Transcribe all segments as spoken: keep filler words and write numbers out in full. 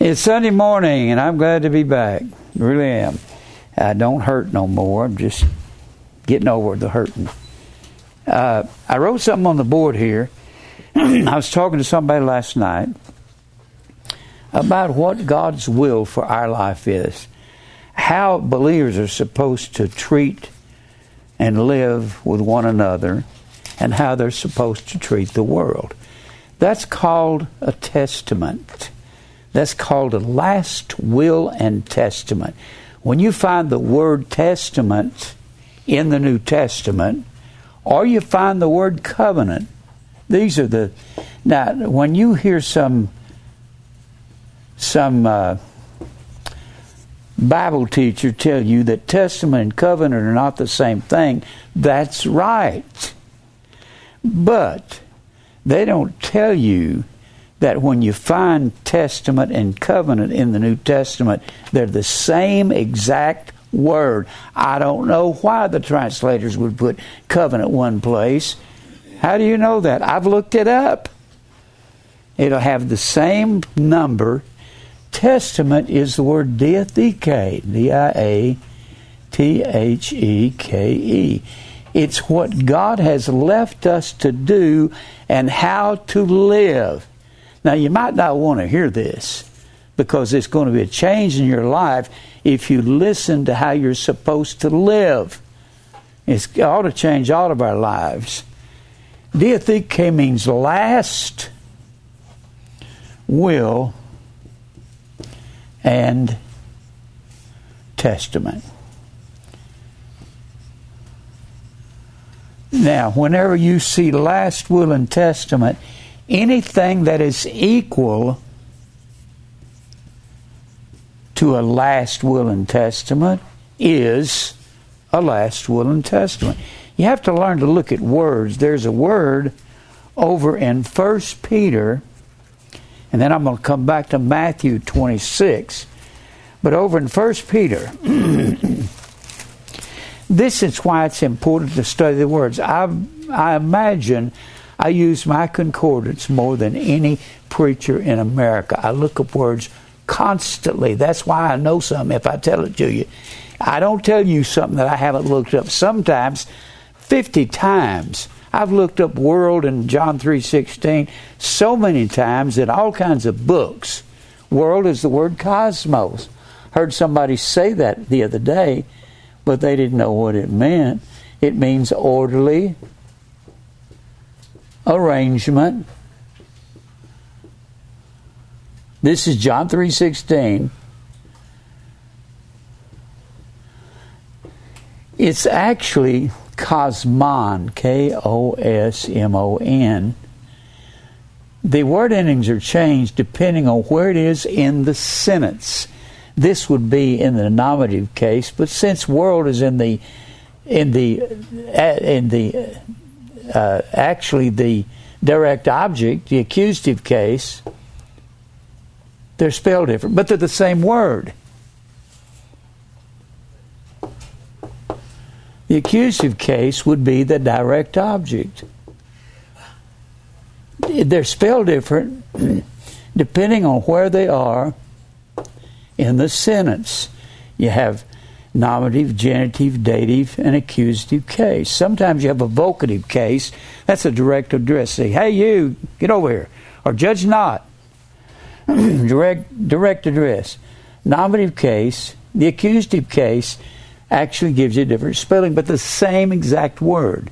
It's Sunday morning, and I'm glad to be back. I really am. I don't hurt no more. I'm just getting over the hurting. Uh, I wrote something on the board here. I was talking to somebody last night about what God's will for our life is. How believers are supposed to treat and live with one another, and how they're supposed to treat the world. That's called a testament. That's called a last will and testament. When you find the word testament in the New Testament, or you find the word covenant, these are the... Now, when you hear some some uh, Bible teacher tell you that testament and covenant are not the same thing, that's right. But they don't tell you that when you find testament and covenant in the New Testament, they're the same exact word. I don't know why the translators would put covenant one place. How do you know that? I've looked it up. It'll have the same number. Testament is the word diatheke, D I A T H E K E. It's what God has left us to do and how to live. Now, you might not want to hear this because it's going to be a change in your life if you listen to how you're supposed to live. It's, it ought to change all of our lives. Diatheke means last will and testament. Now, whenever you see last will and testament, anything that is equal to a last will and testament is a last will and testament. You have to learn to look at words. There's a word over in First Peter, and then I'm going to come back to Matthew twenty-six. But over in First Peter, this is why it's important to study the words. I, I imagine... I use my concordance more than any preacher in America. I look up words constantly. That's why I know something if I tell it to you. I don't tell you something that I haven't looked up. Sometimes, fifty times, I've looked up world and John three sixteen so many times in all kinds of books. World is the word cosmos. Heard somebody say that the other day, but they didn't know what it meant. It means orderly arrangement. This is John three sixteen. It's actually kosmon, K O S M O N. The word endings are changed depending on where it is in the sentence. This would be in the nominative case, but since world is in the in the in the Uh, actually the direct object, the accusative case, they're spelled different, but they're the same word. The accusative case would be the direct object. They're spelled different depending on where they are in the sentence. You have nominative, genitive, dative, and accusative case. Sometimes you have a vocative case. That's a direct address. Say, hey, you, get over here. Or judge not. direct, direct address. Nominative case, the accusative case actually gives you a different spelling, but the same exact word.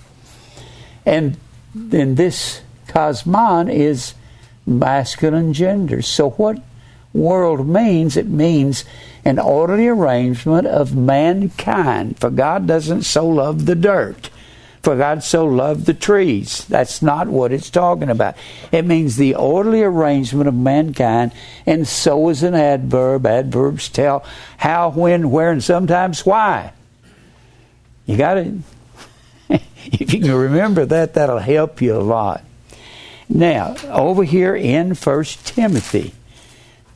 And then this kosmon is masculine gender. So what world means, it means an orderly arrangement of mankind. For God doesn't so love the dirt. For God so loved the trees. That's not what it's talking about. It means the orderly arrangement of mankind, and so is an adverb. Adverbs tell how, when, where, and sometimes why. You got to, if you can remember that, that'll help you a lot. Now, over here in First Timothy,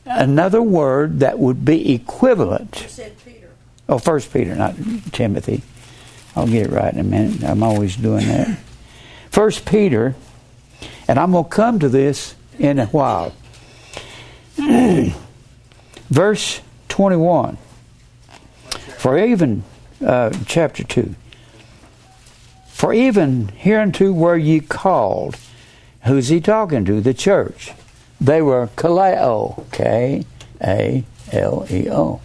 another word that would be equivalent. You said Peter. Oh, First Peter, not Timothy. I'll get it right in a minute. I'm always doing that. First Peter, and I'm going to come to this in a while. Verse twenty-one. For even, uh, chapter two. For even hereunto were ye called. Who's he talking to? The church. They were kaleo. K A L E O.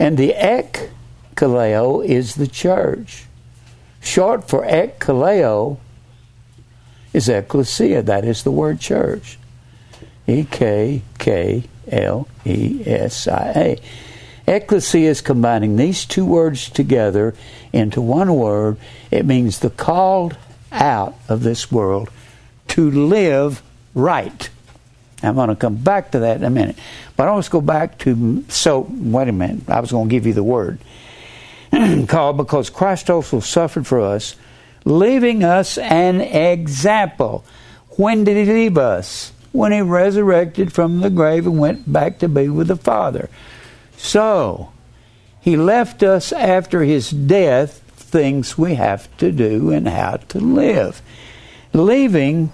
And the ekklesia is the church. Short for ekklesia is ekklesia. That is the word church. E K K L E S I A. Ekklesia is combining these two words together into one word. It means the called out of this world to live right. I'm going to come back to that in a minute. But I want to go back to, so, wait a minute. I was going to give you the word. Called because Christ also suffered for us, leaving us an example. When did he leave us? When he resurrected from the grave and went back to be with the Father. So, he left us after his death things we have to do and how to live. Leaving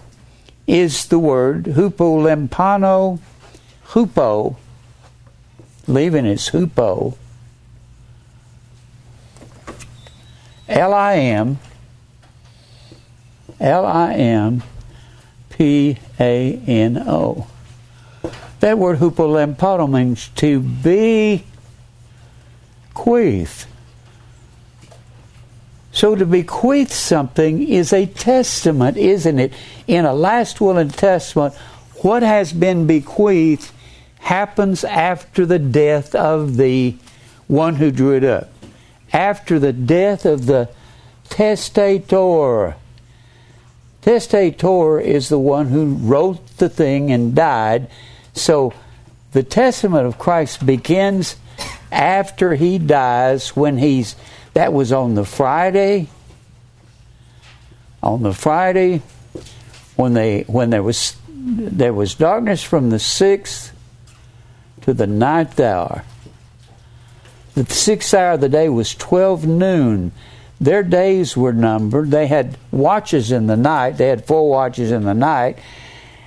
is the word hupolimpano, hupo. Leaving is hupo. L I M, L I M P A N O. That word hupolimpano means to be bequeath. So to bequeath something is a testament, isn't it? In a last will and testament, what has been bequeathed happens after the death of the one who drew it up. After the death of the testator. Testator is the one who wrote the thing and died. So the testament of Christ begins after he dies when he's... That was on the Friday. On the Friday, when they when there was there was darkness from the sixth to the ninth hour. The sixth hour of the day was twelve noon. Their days were numbered. They had watches in the night. They had four watches in the night,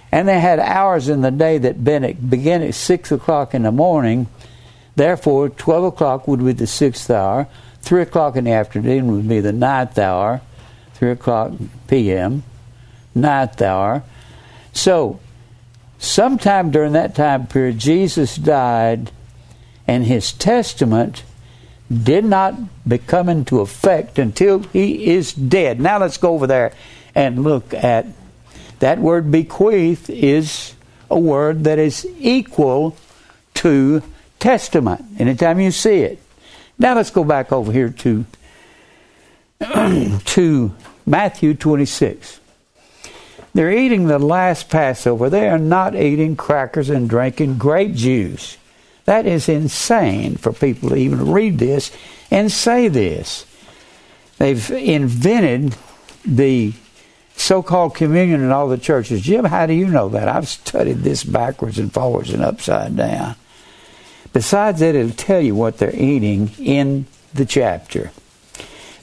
and they had hours in the day that began at six o'clock in the morning. Therefore, twelve o'clock would be the sixth hour. Three o'clock in the afternoon would be the ninth hour. Three o'clock p m. Ninth hour. So, sometime during that time period, Jesus died, and his testament did not become into effect until he is dead. Now let's go over there and look at that word bequeath is a word that is equal to testament. Anytime you see it. Now let's go back over here to, to Matthew twenty-six. They're eating the last Passover. They are not eating crackers and drinking grape juice. That is insane for people to even read this and say this. They've invented the so-called communion in all the churches. Jim, how do you know that? I've studied this backwards and forwards and upside down. Besides that, it'll tell you what they're eating in the chapter.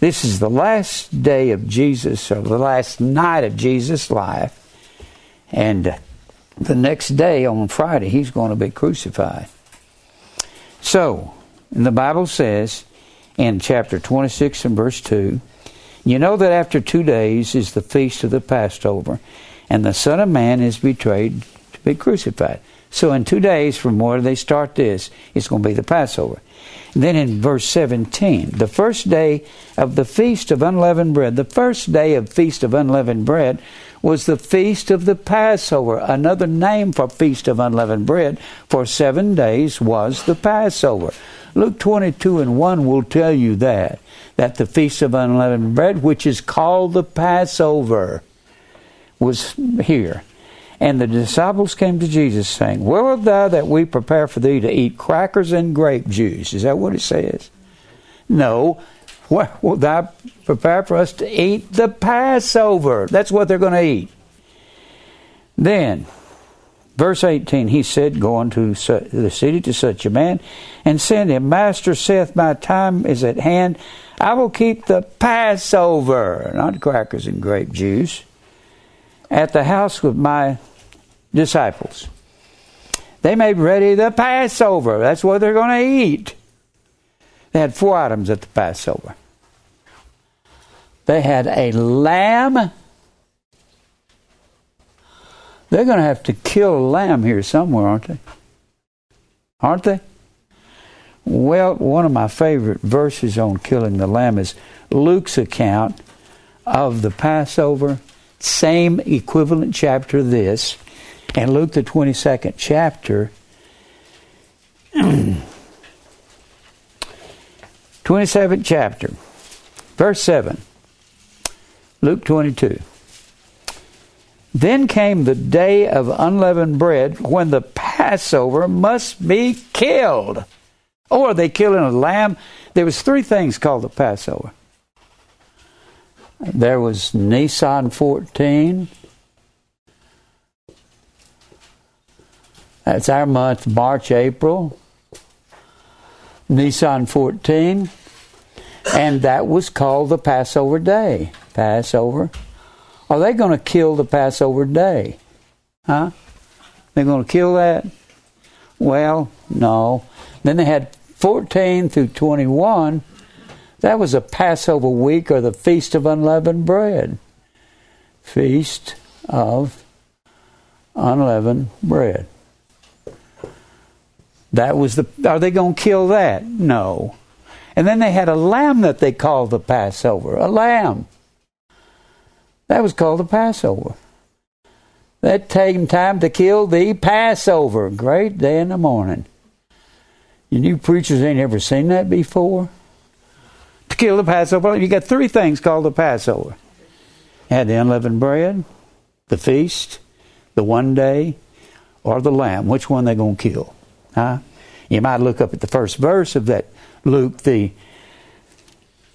This is the last day of Jesus, or the last night of Jesus' life. And the next day, on Friday, he's going to be crucified. So, and the Bible says, in chapter twenty-six and verse two, you know that after two days is the feast of the Passover, and the Son of Man is betrayed to be crucified. So in two days from where they start this, it's going to be the Passover. And then in verse seventeen, the first day of the Feast of Unleavened Bread. The first day of Feast of Unleavened Bread was the Feast of the Passover. Another name for Feast of Unleavened Bread for seven days was the Passover. Luke twenty-two and one will tell you that, that the Feast of Unleavened Bread, which is called the Passover, was here. And the disciples came to Jesus saying, where art thou that we prepare for thee to eat crackers and grape juice? Is that what it says? No. Where wilt thou prepare for us to eat the Passover? That's what they're going to eat. Then, verse eighteen, he said, go unto the city to such a man, and send him, Master saith, my time is at hand. I will keep the Passover, not crackers and grape juice, at the house with my disciples. They made ready the Passover. That's what they're going to eat. They had four items at the Passover. They had a lamb. They're going to have to kill a lamb here somewhere, aren't they? Aren't they? Well, one of my favorite verses on killing the lamb is Luke's account of the Passover. Same equivalent chapter this. And Luke the twenty-second chapter. twenty-seventh chapter. Verse seven. Luke twenty-two. Then came the day of unleavened bread when the Passover must be killed. Or oh, are they killing a lamb? There was three things called the Passover. There was Nisan fourteen. That's our month, March, April. Nisan fourteen. And that was called the Passover Day. Passover. Are they going to kill the Passover Day? Huh? They're going to kill that? Well, no. Then they had fourteen through twenty-one. That was a Passover week or the Feast of Unleavened Bread. Feast of Unleavened Bread. That was the... Are they going to kill that? No. And then they had a lamb that they called the Passover. A lamb. That was called the Passover. That taken time to kill the Passover. Great day in the morning. You new preachers ain't ever seen that before. To kill the Passover. You got three things called the Passover. You had the unleavened bread, the feast, the one day, or the lamb. Which one they going to kill? Huh? You might look up at the first verse of that Luke, the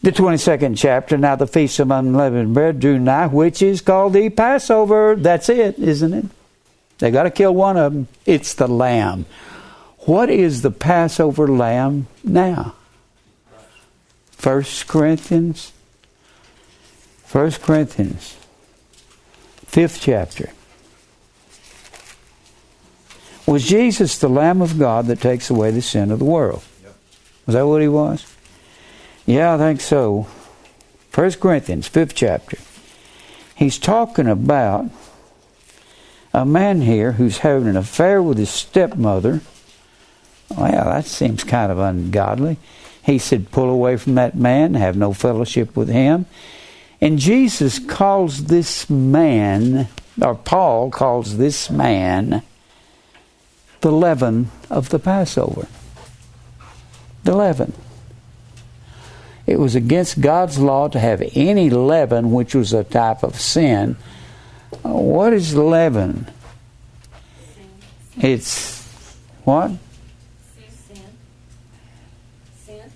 the twenty-second chapter. Now the Feast of Unleavened Bread drew nigh, which is called the Passover. That's it, isn't it? They got to kill one of them. It's the lamb. What is the Passover lamb now? First Corinthians. First Corinthians. Fifth chapter. Was Jesus the Lamb of God that takes away the sin of the world? Yep. Was that what he was? Yeah, I think so. First Corinthians, fifth chapter. He's talking about a man here who's having an affair with his stepmother. Well, that seems kind of ungodly. He said, pull away from that man, have no fellowship with him. And Jesus calls this man, or Paul calls this man, the leaven of the Passover. The leaven. It was against God's law to have any leaven, which was a type of sin. What is leaven? Sin. It's what? Sin. Sin.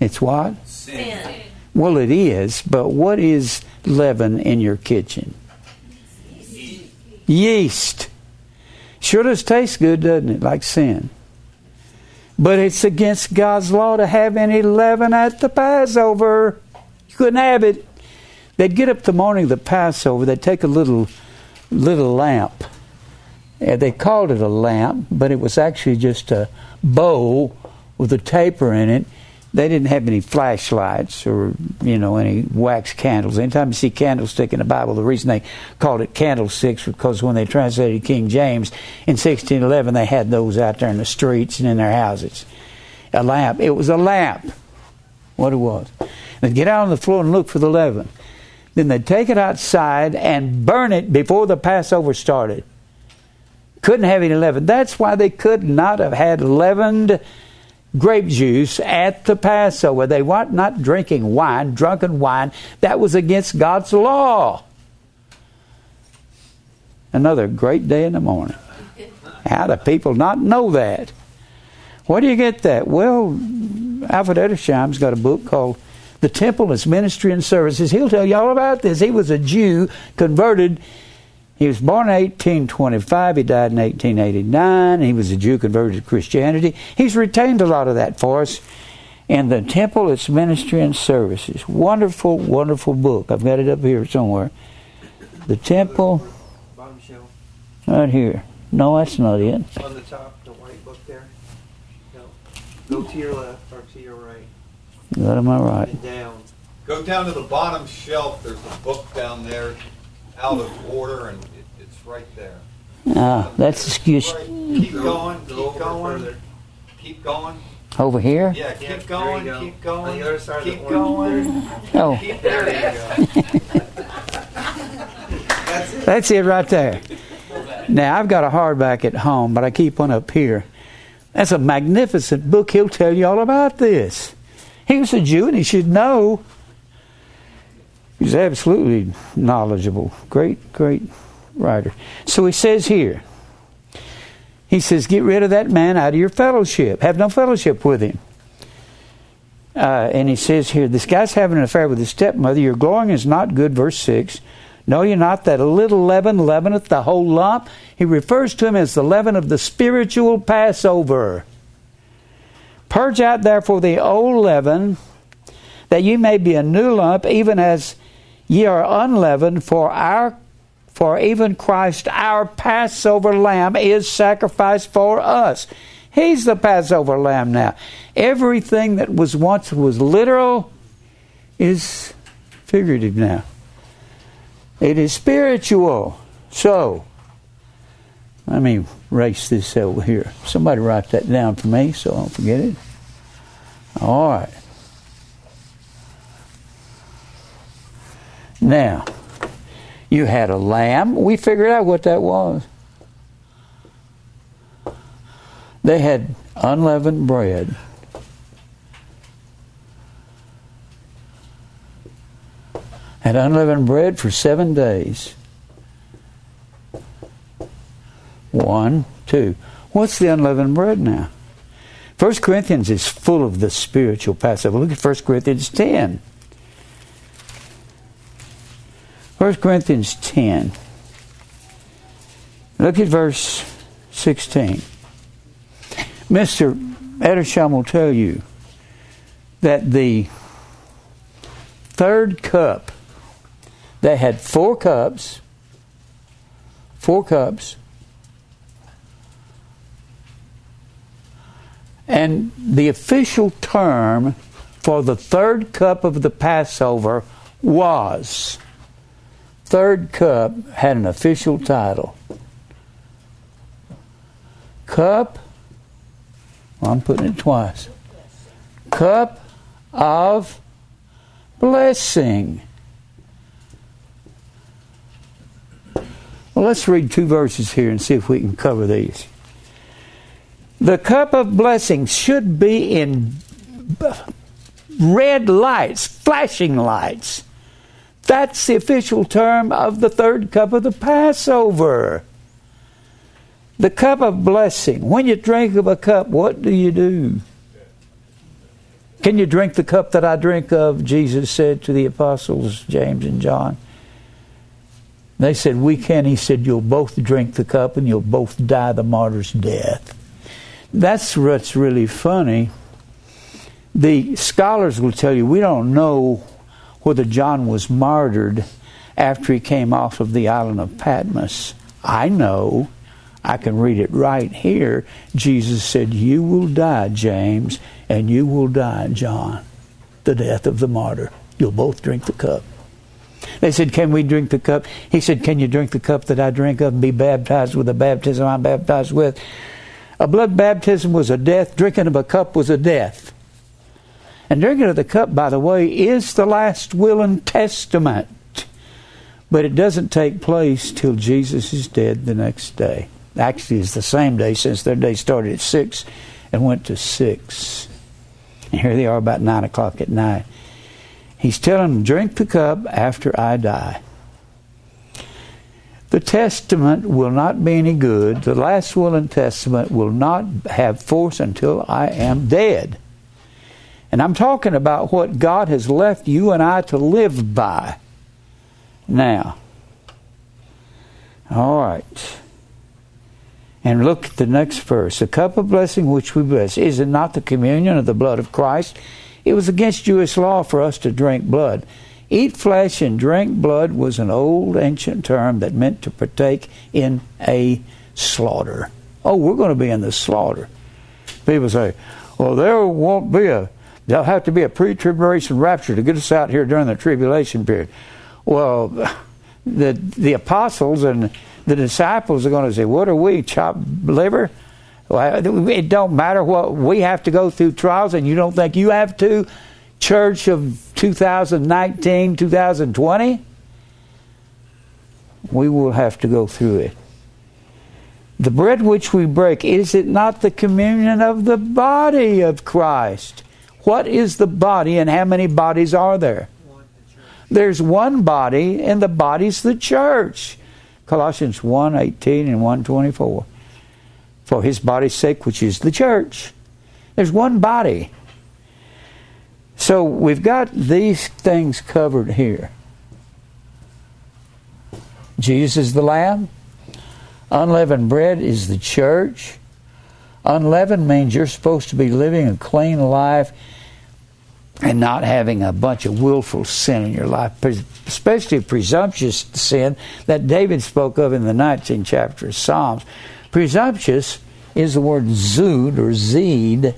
It's what? Sin. Sin. Well, it is, but what is leaven in your kitchen? Yeast. Yeast. Sure does taste good, doesn't it? Like sin. But it's against God's law to have any leaven at the Passover. You couldn't have it. They'd get up the morning of the Passover. They'd take a little little lamp. And they called it a lamp, but it was actually just a bowl with a taper in it. They didn't have any flashlights or, you know, any wax candles. Anytime you see candlestick in the Bible, the reason they called it candlesticks was because when they translated King James in sixteen eleven, they had those out there in the streets and in their houses. A lamp. It was a lamp. What it was. They'd get out on the floor and look for the leaven. Then they'd take it outside and burn it before the Passover started. Couldn't have any leaven. That's why they could not have had leavened grape juice at the Passover. They were not drinking wine, drunken wine. That was against God's law. Another great day in the morning. How do people not know that? Where do you get that? Well, Alfred Edersheim's got a book called The Temple, Its Ministry and Services. He'll tell you all about this. He was a Jew, converted. He was born in eighteen twenty-five. He died in eighteen eighty-nine. He was a Jew converted to Christianity. He's retained a lot of that for us. And the Temple, Its Ministry and Services. Wonderful, wonderful book. I've got it up here somewhere. The Temple. Bottom shelf. Right here. No, that's not it. On the top, the white book there. No. Go to your left or to your right. Go to my right. And down. Go down to the bottom shelf. There's a book down there, out of order, and it, it's right there. Ah, that's excuse. Right. Keep going. Keep going. Keep going. Over here? Yeah, keep yeah, going, go. keep going, on the other side keep of the going. Oh. Keep, there you go. That's it. That's it right there. Now, I've got a hardback at home, but I keep one up here. That's a magnificent book. He'll tell you all about this. He was a Jew, and he should know. He's absolutely knowledgeable. Great, great writer. So he says here, he says, get rid of that man out of your fellowship. Have no fellowship with him. Uh, and he says here, this guy's having an affair with his stepmother. Your glorying is not good, verse six. Know you not that a little leaven leaveneth the whole lump? He refers to him as the leaven of the spiritual Passover. Purge out therefore the old leaven, that ye may be a new lump, even as ye are unleavened, for our For even Christ, our Passover lamb, is sacrificed for us. He's the Passover lamb now. Everything that was once was literal is figurative now. It is spiritual. So, let me erase this over here. Somebody write that down for me so I don't forget it. All right. Now, you had a lamb. We figured out what that was. They had unleavened bread. Had unleavened bread for seven days. One, two. What's the unleavened bread now? First Corinthians is full of the spiritual Passover. Look at First Corinthians ten. First Corinthians ten. Look at verse sixteen. Mister Edersheim will tell you that the third cup, they had four cups, four cups, and the official term for the third cup of the Passover was... Third cup had an official title. Cup, well, I'm putting it twice. Cup of blessing. Well, let's read two verses here and see if we can cover these. The cup of blessing should be in red lights, flashing lights. That's the official term of the third cup of the Passover. The cup of blessing. When you drink of a cup, what do you do? Can you drink the cup that I drink of? Jesus said to the apostles, James and John. They said, we can. He said, you'll both drink the cup and you'll both die the martyr's death. That's what's really funny. The scholars will tell you, we don't know whether John was martyred after he came off of the island of Patmos. I know. I can read it right here. Jesus said, you will die, James, and you will die, John. The death of the martyr. You'll both drink the cup. They said, can we drink the cup? He said, can you drink the cup that I drink of and be baptized with the baptism I'm baptized with? A blood baptism was a death. Drinking of a cup was a death. And drinking of the cup, by the way, is the last will and testament. But it doesn't take place till Jesus is dead the next day. Actually, it's the same day, since their day started at six and went to six. And here they are about nine o'clock at night. He's telling them, drink the cup after I die. The testament will not be any good. The last will and testament will not have force until I am dead. And I'm talking about what God has left you and I to live by. Now. All right. And look at the next verse. The cup of blessing which we bless, is it not the communion of the blood of Christ? It was against Jewish law for us to drink blood. Eat flesh and drink blood was an old ancient term that meant to partake in a slaughter. Oh, we're going to be in the slaughter. People say, well, there won't be a, there'll have to be a pre-tribulation rapture to get us out here during the tribulation period. Well, the the apostles and the disciples are going to say, what are we, chopped liver? Well, it don't matter what we have to go through trials, and you don't think you have to? Church of two thousand nineteen, two thousand twenty, we will have to go through it. The bread which we break, is it not the communion of the body of Christ? What is the body, and how many bodies are there? There's one body, and the body's the church. Colossians one eighteen and one twenty-four. For his body's sake, which is the church. There's one body. So we've got these things covered here. Jesus is the Lamb. Unleavened bread is the church. Unleavened means you're supposed to be living a clean life and not having a bunch of willful sin in your life, especially presumptuous sin that David spoke of in the nineteenth chapter of Psalms. Presumptuous is the word zood or zeed.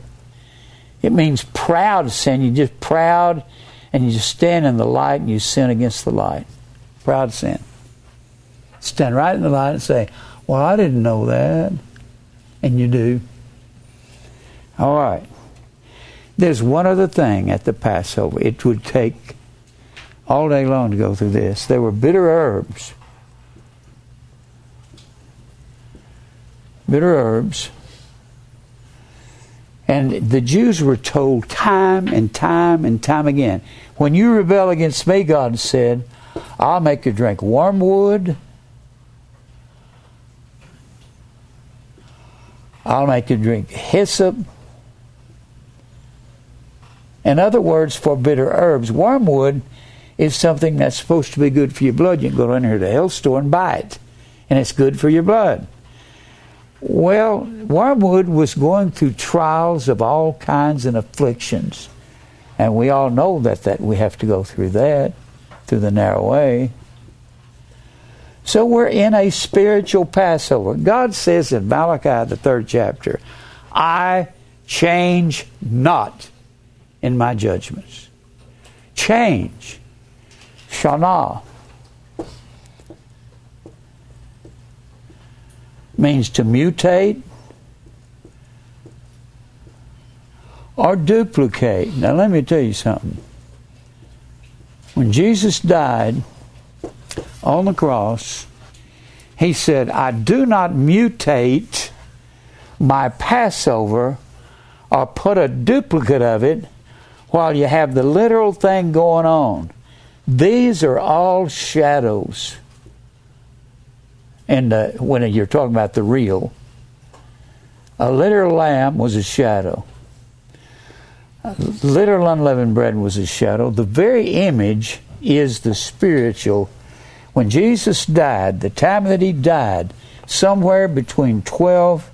It means proud sin. You're just proud and you just stand in the light and you sin against the light. Proud sin. Stand right in the light and say, well, I didn't know that. And you do. All right. There's one other thing at the Passover. It would take all day long to go through this. There were bitter herbs. Bitter herbs. And the Jews were told time and time and time again, when you rebel against me, God said, I'll make you drink wormwood. I'll make you drink hyssop. In other words, for bitter herbs, wormwood is something that's supposed to be good for your blood. You can go down here to the health store and buy it, and it's good for your blood. Well, wormwood was going through trials of all kinds and afflictions, and we all know that, that we have to go through that, through the narrow way. So we're in a spiritual Passover. God says in Malachi, the third chapter, I change not in my judgments. Change. Shana. Means to mutate or duplicate. Now let me tell you something. When Jesus died on the cross, he said, I do not mutate my Passover or put a duplicate of it while you have the literal thing going on. These are all shadows. And uh, when you're talking about the real, a literal lamb was a shadow. A literal unleavened bread was a shadow. The very image is the spiritual. When Jesus died, the time that he died, somewhere between twelve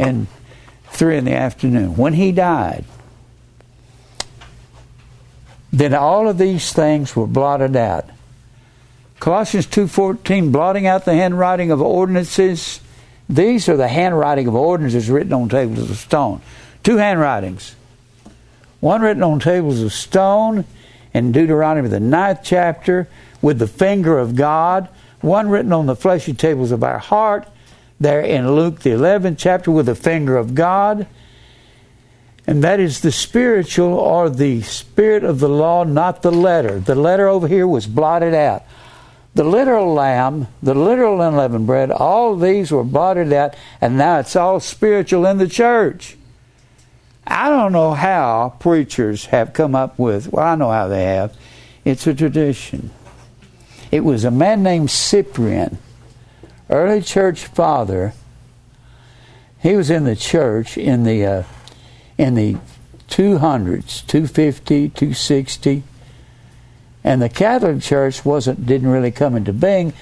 and three in the afternoon, when he died, then all of these things were blotted out. Colossians two fourteen, blotting out the handwriting of ordinances. These are the handwriting of ordinances written on tables of stone. Two handwritings. One written on tables of stone in Deuteronomy the ninth chapter with the finger of God. One written on the fleshy tables of our heart there in Luke the eleventh chapter with the finger of God. And that is the spiritual or the spirit of the law, not the letter. The letter over here was blotted out. The literal lamb, the literal unleavened bread, all these were blotted out, and now it's all spiritual in the church. I don't know how preachers have come up with, well, I know how they have. It's a tradition. It was a man named Cyprian, early church father. He was in the church in the uh, in the two hundreds, two fifty, two sixty. And the Catholic Church wasn't didn't really come into being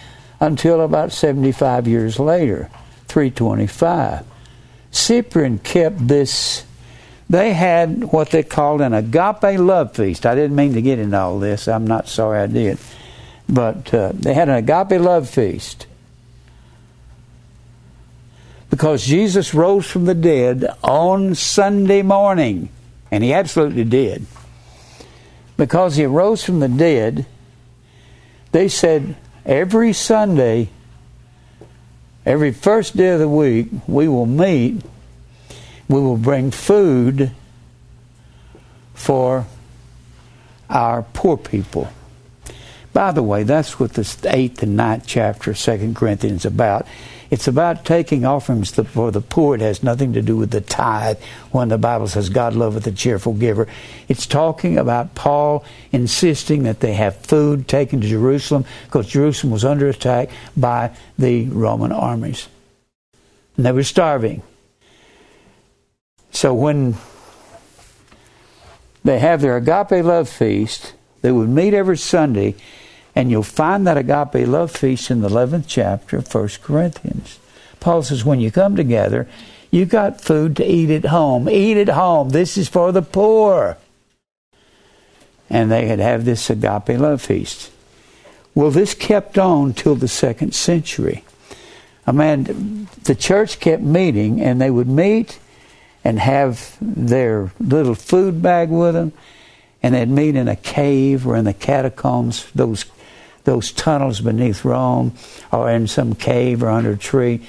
until about seventy-five years later, three twenty-five. Cyprian kept this. They had what they called an agape love feast. I didn't mean to get into all this. I'm not sorry I did. But uh, they had an agape love feast. because Jesus rose from the dead on Sunday morning. And he absolutely did. Because he rose from the dead, they said every Sunday, every first day of the week, we will meet, we will bring food for our poor people. By the way, that's what the eighth and ninth chapter of Second Corinthians is about. It's about taking offerings for the poor. It has nothing to do with the tithe when the Bible says God loveth a cheerful giver. It's talking about Paul insisting that they have food taken to Jerusalem because Jerusalem was under attack by the Roman armies. And they were starving. So when they have their agape love feast, they would meet every Sunday. And you'll find that agape love feast in the eleventh chapter of First Corinthians. Paul says, when you come together, you got food to eat at home. Eat at home. This is for the poor. And they had have this agape love feast. Well, this kept on till the second century. I mean, the church kept meeting, and they would meet and have their little food bag with them, and they'd meet in a cave or in the catacombs, those those tunnels beneath Rome, or in some cave or under a tree,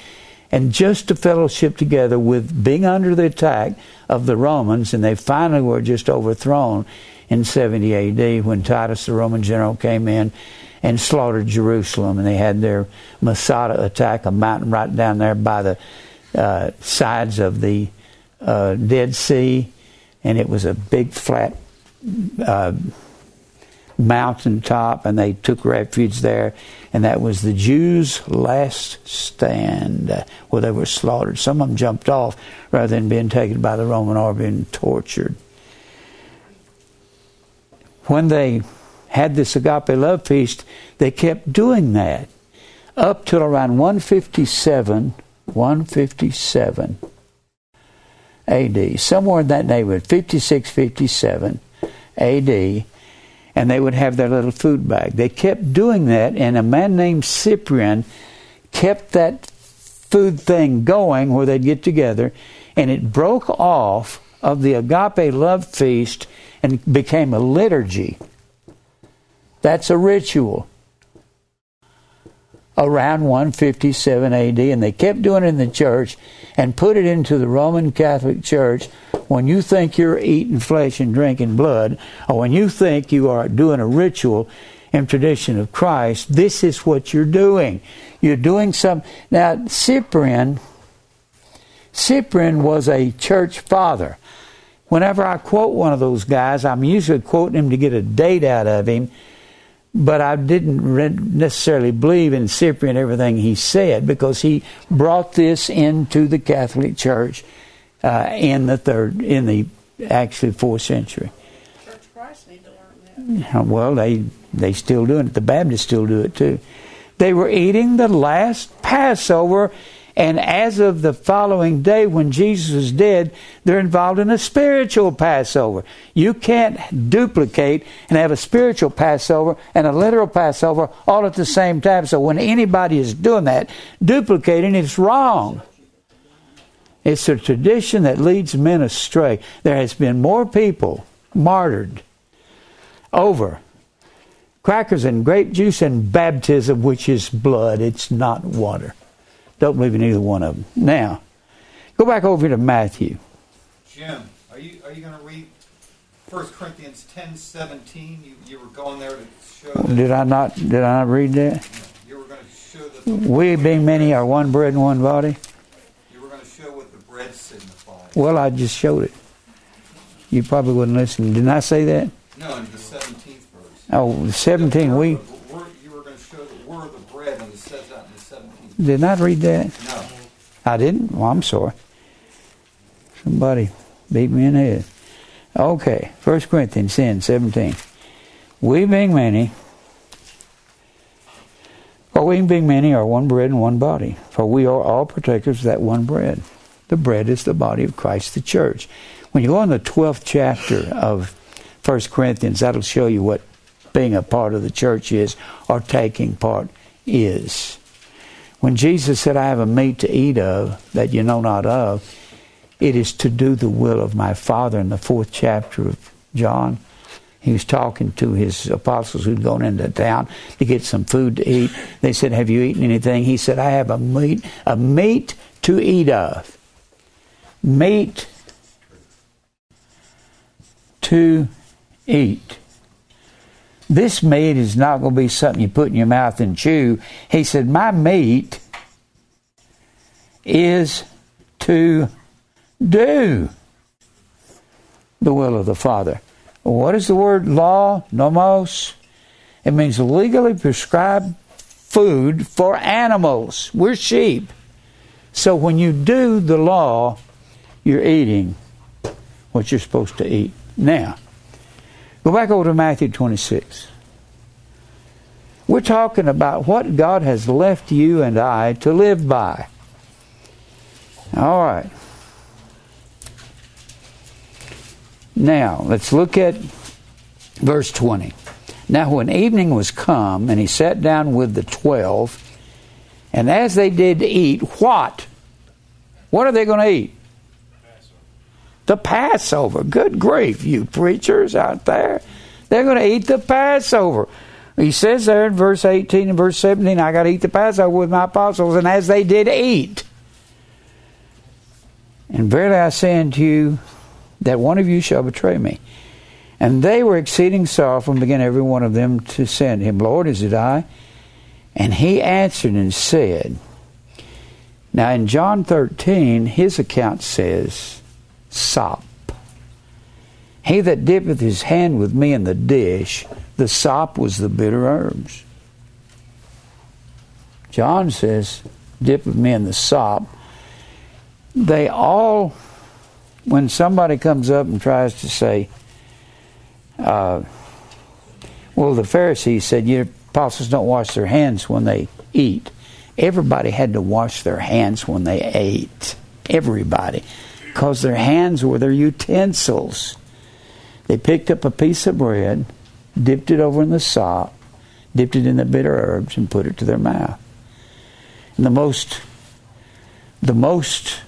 and just to fellowship together with being under the attack of the Romans. And they finally were just overthrown in seventy A D when Titus, the Roman general, came in and slaughtered Jerusalem, and they had their Masada attack, a mountain right down there by the uh, sides of the uh, Dead Sea, and it was a big flat Uh, mountaintop, and they took refuge there, and that was the Jews' last stand, uh, where they were slaughtered. Some of them jumped off rather than being taken by the Roman army and tortured. When they had this agape love feast, they kept doing that up till around one fifty-seven A D, somewhere in that neighborhood, fifty-six, fifty-seven A D, and they would have their little food bag. They kept doing that, and a man named Cyprian kept that food thing going where they'd get together, and it broke off of the agape love feast and became a liturgy. That's a ritual. Around one fifty-seven A D, and they kept doing it in the church and put it into the Roman Catholic Church. When you think you're eating flesh and drinking blood, or when you think you are doing a ritual in tradition of Christ, this is what you're doing. You're doing some. Now, Cyprian, Cyprian was a church father. Whenever I quote one of those guys, I'm usually quoting him to get a date out of him. But I didn't necessarily believe in Cyprian everything he said, because he brought this into the Catholic Church uh, in the third, in the actually fourth century. Church Christ need to learn that. Well, they they still doing it. The Baptists still do it too. They were eating the last Passover, and as of the following day when Jesus was dead, they're involved in a spiritual Passover. You can't duplicate and have a spiritual Passover and a literal Passover all at the same time. So when anybody is doing that, duplicating, it's wrong. It's a tradition that leads men astray. There has been more people martyred over crackers and grape juice and baptism, which is blood. It's not water. Don't believe in either one of them. Now, go back over here to Matthew. Jim, are you are you going to read First Corinthians ten seventeen? You you were going there to show that. Did I not? Did I not read that? You were going to show that. We being many are one bread and one body. You were going to show what the bread signifies. Well, I just showed it. You probably wouldn't listen. Didn't I say that? No, in the seventeenth verse. Oh, the seventeenth we. Did I read that? No. I didn't? Well, I'm sorry. Somebody beat me in the head. Okay. First Corinthians ten seventeen. We being many, or we being many are one bread and one body, for we are all partakers of that one bread. The bread is the body of Christ, the church. When you go on the twelfth chapter of First Corinthians, that'll show you what being a part of the church is, or taking part is. When Jesus said, I have a meat to eat of that you know not of, it is to do the will of my Father, in the fourth chapter of John. He was talking to his apostles who'd gone into town to get some food to eat. They said, have you eaten anything? He said, I have a meat, a meat to eat of. Meat to eat. This meat is not going to be something you put in your mouth and chew. He said, my meat is to do the will of the Father. What is the word law? Nomos. It means legally prescribed food for animals. We're sheep. So when you do the law, you're eating what you're supposed to eat. Now, go back over to Matthew twenty-six. We're talking about what God has left you and I to live by. All right. Now, let's look at verse twenty. Now when evening was come, and he sat down with the twelve, and as they did eat, what? What are they going to eat? Passover. The Passover. Good grief, you preachers out there. They're going to eat the Passover. He says there in verse eighteen and verse seventeen, I got to eat the Passover with my apostles, and as they did eat. And verily I say unto you, that one of you shall betray me. And they were exceeding sorrowful, and began every one of them to say unto him, Lord, is it I? And he answered and said, now in John thirteen, his account says, sop. He that dippeth his hand with me in the dish, the sop was the bitter herbs. John says, dip with me in the sop. They all... When somebody comes up and tries to say, uh, well, the Pharisees said, your apostles don't wash their hands when they eat. Everybody had to wash their hands when they ate. Everybody. Because their hands were their utensils. They picked up a piece of bread, dipped it over in the sop, dipped it in the bitter herbs, and put it to their mouth. And the most, the most,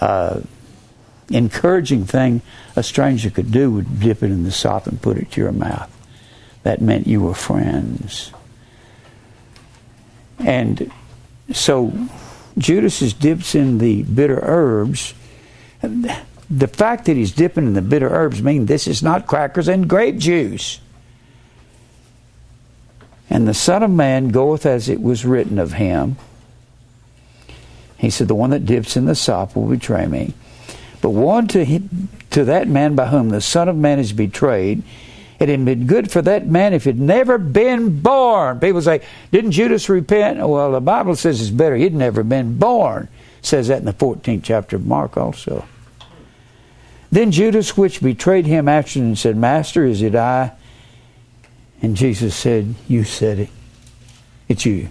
uh, encouraging thing a stranger could do would dip it in the sop and put it to your mouth. That meant you were friends. And so Judas dips in the bitter herbs. The fact that he's dipping in the bitter herbs means this is not crackers and grape juice. And the Son of Man goeth as it was written of him. He said, the one that dips in the sop will betray me. But one to him, to that man by whom the Son of Man is betrayed, it had been good for that man if he'd never been born. People say, didn't Judas repent? Well, the Bible says it's better he'd never been born. It says that in the fourteenth chapter of Mark also. Then Judas, which betrayed him, answered and said, Master, is it I? And Jesus said, you said it. It's you.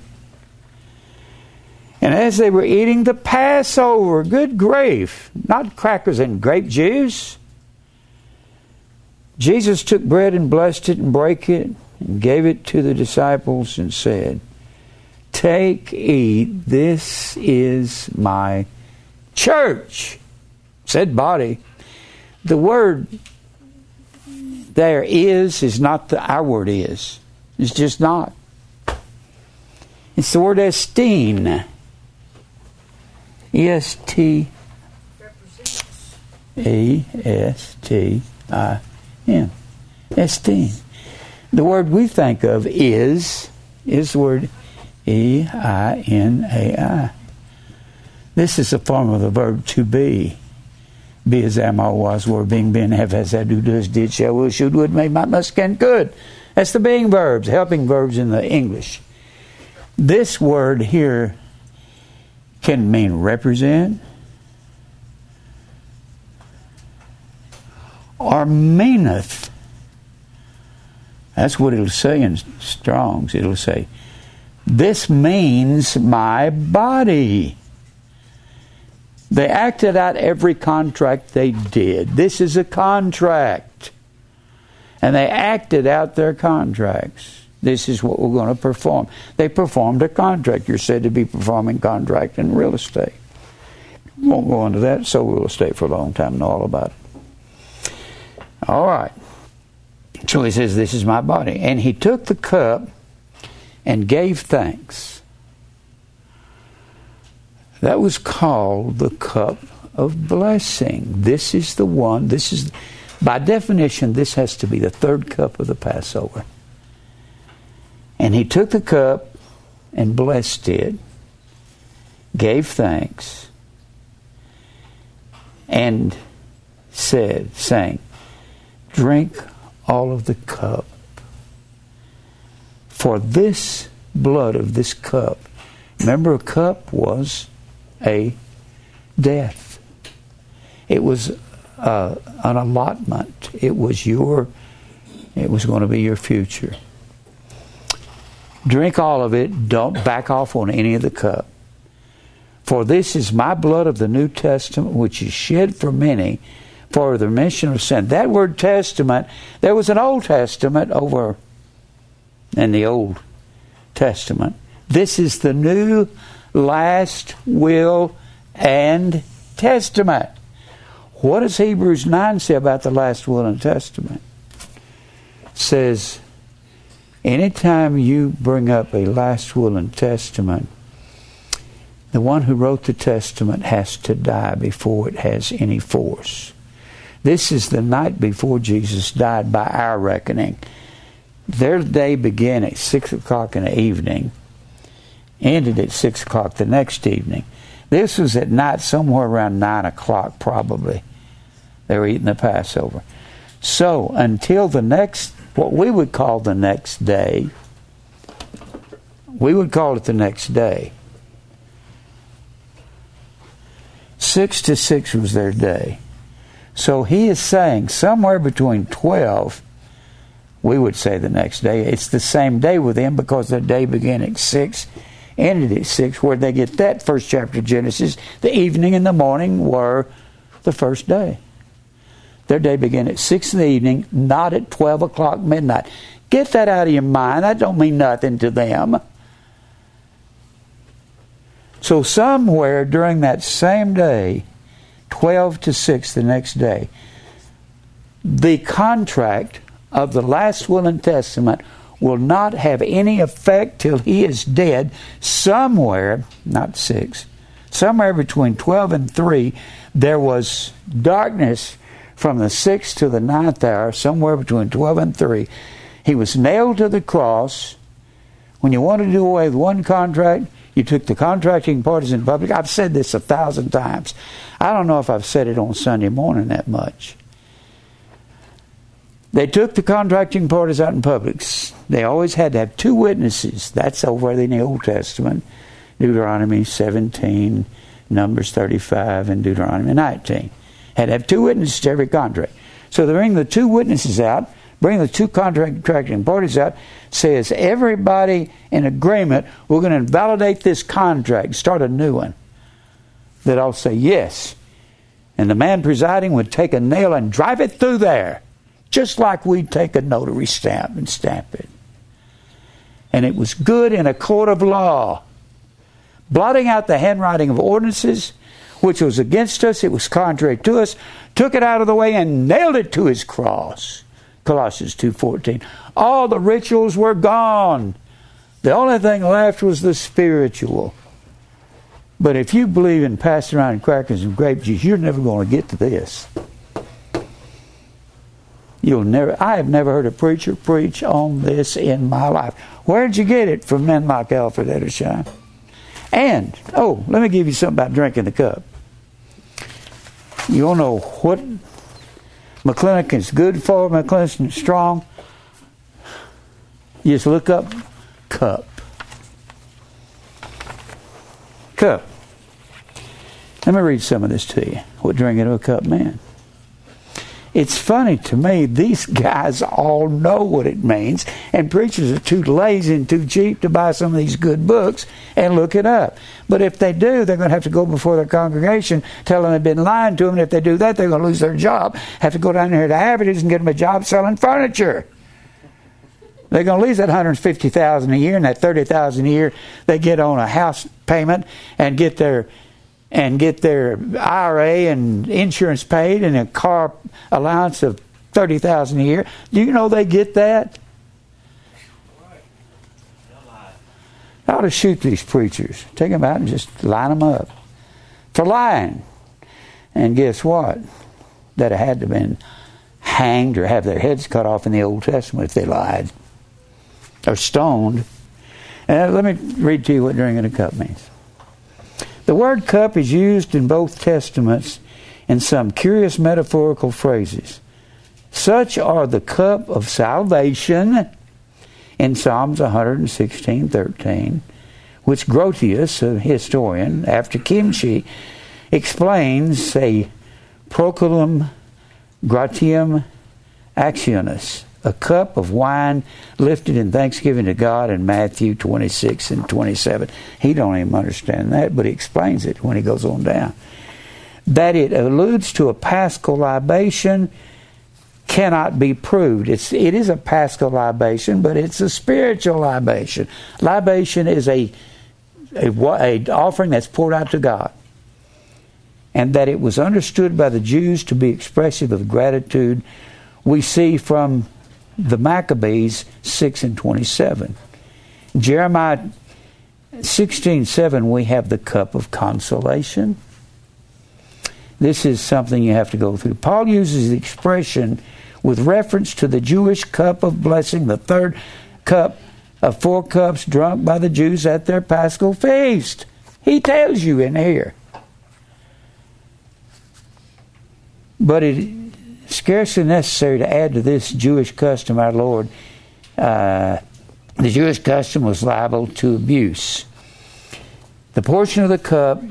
And as they were eating the Passover, good grief, not crackers and grape juice, Jesus took bread and blessed it and brake it and gave it to the disciples and said, take, eat, this is my church. Said body. The word there is, is not the, our word is. It's just not. It's the word esteem. E S T E S T I N. Esteem. The word we think of is, is the word E I N A I. This is a form of the verb to be. Be as am, I was, were, being, been, have, has, had, do, does, did, shall, will, should, would, may, might, must, can, could. That's the being verbs, helping verbs in the English. This word here can mean represent or meaneth. That's what it'll say in Strong's. It'll say, this means my body. They acted out every contract they did. This is a contract. And they acted out their contracts. This is what we're going to perform. They performed a contract. You're said to be performing contract in real estate. Won't go into that. So real estate for a long time, know all about it. All right. So he says, this is my body. And he took the cup and gave thanks. That was called the cup of blessing. This is the one, this is, by definition, this has to be the third cup of the Passover. And he took the cup and blessed it, gave thanks, and said, saying, drink all of the cup. For this blood of this cup, remember, a cup was a death. It was uh, an allotment. It was your, it was going to be your future. Drink all of it. Don't back off on any of the cup. For this is my blood of the New Testament, which is shed for many for the remission of sin. That word testament, there was an Old Testament over in the Old Testament. This is the new last will and testament. What does Hebrews nine say about the last will and testament? It says, anytime you bring up a last will and testament, the one who wrote the testament has to die before it has any force. This is the night before Jesus died by our reckoning. Their day began at six o'clock in the evening, ended at six o'clock the next evening. This was at night, somewhere around nine o'clock probably. They were eating the Passover. So until the next, what we would call the next day, we would call it the next day. Six to six was their day. So he is saying somewhere between twelve, we would say the next day. It's the same day with them because their day began at six, ended at six. Where'd they get that? First chapter of Genesis. The evening and the morning were the first day. Their day began at six in the evening, not at twelve o'clock midnight. Get that out of your mind. That don't mean nothing to them. So somewhere during that same day, twelve to six the next day, the contract of the last will and testament will not have any effect till he is dead somewhere, not six, somewhere between twelve and three, there was darkness from the sixth to the ninth hour, somewhere between twelve and three. He was nailed to the cross. When you wanted to do away with one contract, you took the contracting parties in public. I've said this a thousand times. I don't know if I've said it on Sunday morning that much. They took the contracting parties out in public. They always had to have two witnesses. That's over in the Old Testament, Deuteronomy seventeen, Numbers thirty-five, and Deuteronomy nineteen. Had to have two witnesses to every contract. So they bring the two witnesses out, bring the two contracting parties out, says everybody in agreement, we're going to invalidate this contract, start a new one. They'd all say yes. And the man presiding would take a nail and drive it through there, just like we'd take a notary stamp and stamp it. And it was good in a court of law, blotting out the handwriting of ordinances, which was against us, it was contrary to us, took it out of the way and nailed it to his cross. Colossians two fourteen. All the rituals were gone. The only thing left was the spiritual. But if you believe in passing around crackers and grape juice, you're never going to get to this. You'll never. I have never heard a preacher preach on this in my life. Where'd you get it? From men like Alfred Edersheim. And, oh, let me give you something about drinking the cup. You don't know what McClinic is good for, McClinic is strong. You just look up cup. Cup. Let me read some of this to you. What drinking to a cup meant. It's funny to me, these guys all know what it means, and preachers are too lazy and too cheap to buy some of these good books and look it up. But if they do, they're going to have to go before their congregation, tell them they've been lying to them, and if they do that, they're going to lose their job. Have to go down here to Aberdeen and get them a job selling furniture. They're going to lose that one hundred fifty thousand dollars a year, and that thirty thousand dollars a year they get on a house payment and get their and get their I R A and insurance paid and a car allowance of thirty thousand dollars a year. Do you know they get that? I ought to shoot these preachers. Take them out and just line them up for lying. And guess what? That had to have been hanged or have their heads cut off in the Old Testament if they lied. Or stoned. And let me read to you what drinking a cup means. The word cup is used in both Testaments in some curious metaphorical phrases. Such are the cup of salvation in Psalms one hundred sixteen thirteen, which Grotius, a historian, after Kimchi, explains a proculum gratium actionis, a cup of wine lifted in thanksgiving to God in Matthew twenty-six and twenty-seven. He don't even understand that, but he explains it when he goes on down. That it alludes to a paschal libation cannot be proved. It's, it is a paschal libation, but it's a spiritual libation. Libation is a, a, a offering that's poured out to God. And that it was understood by the Jews to be expressive of gratitude, we see from the Maccabees six and twenty-seven. Jeremiah sixteen seven, we have the cup of consolation. This is something you have to go through. Paul uses the expression with reference to the Jewish cup of blessing, the third cup of four cups drunk by the Jews at their Paschal feast. He tells you in here. But it is scarcely necessary to add to this Jewish custom, our Lord. Uh, the Jewish custom was liable to abuse. The portion of the cup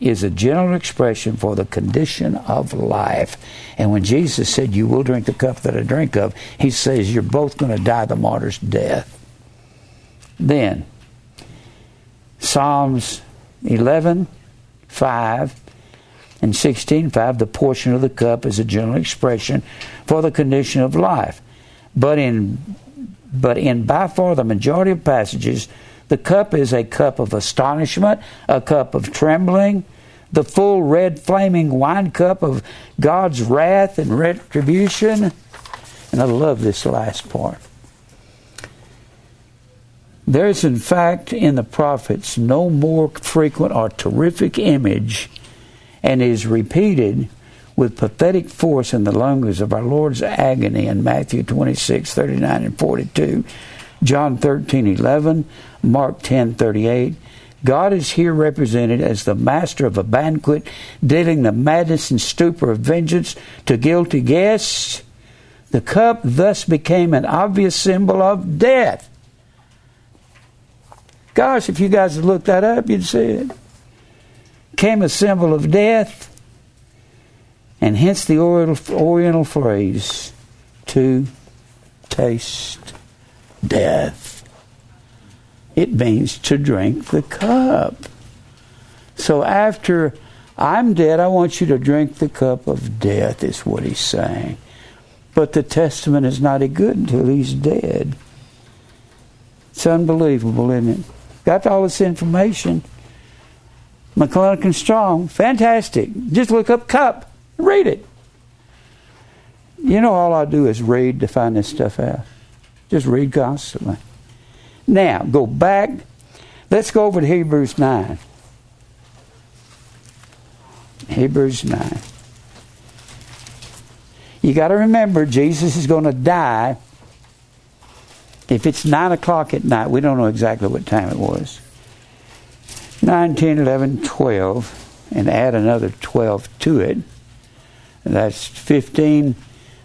is a general expression for the condition of life. And when Jesus said, you will drink the cup that I drink of, he says, you're both going to die the martyr's death. Then, Psalms eleven five and sixteen five, the portion of the cup is a general expression for the condition of life. But in, but in by far the majority of passages, the cup is a cup of astonishment, a cup of trembling, the full red flaming wine cup of God's wrath and retribution. And I love this last part. There is in fact in the prophets no more frequent or terrific image, and is repeated with pathetic force in the language of our Lord's agony in Matthew twenty-six thirty-nine and forty-two. John thirteen eleven, Mark ten thirty-eight. God is here represented as the master of a banquet, dealing the madness and stupor of vengeance to guilty guests. The cup thus became an obvious symbol of death. Gosh, if you guys had looked that up, you'd see it. Became a symbol of death, and hence the oriental phrase, to taste death. It means to drink the cup. So after I'm dead, I want you to drink the cup of death, is what he's saying. But the testament is not good until he's dead. It's unbelievable, isn't it? Got all this information. McClellan and Strong, fantastic. Just look up cup, read it. You know, all I do is read to find this stuff out. Just read constantly. Now, go back. Let's go over to Hebrews nine. Hebrews nine. You got to remember, Jesus is going to die. If it's nine o'clock at night, we don't know exactly what time it was. nine, ten, eleven, twelve, and add another twelve to it. That's fifteen.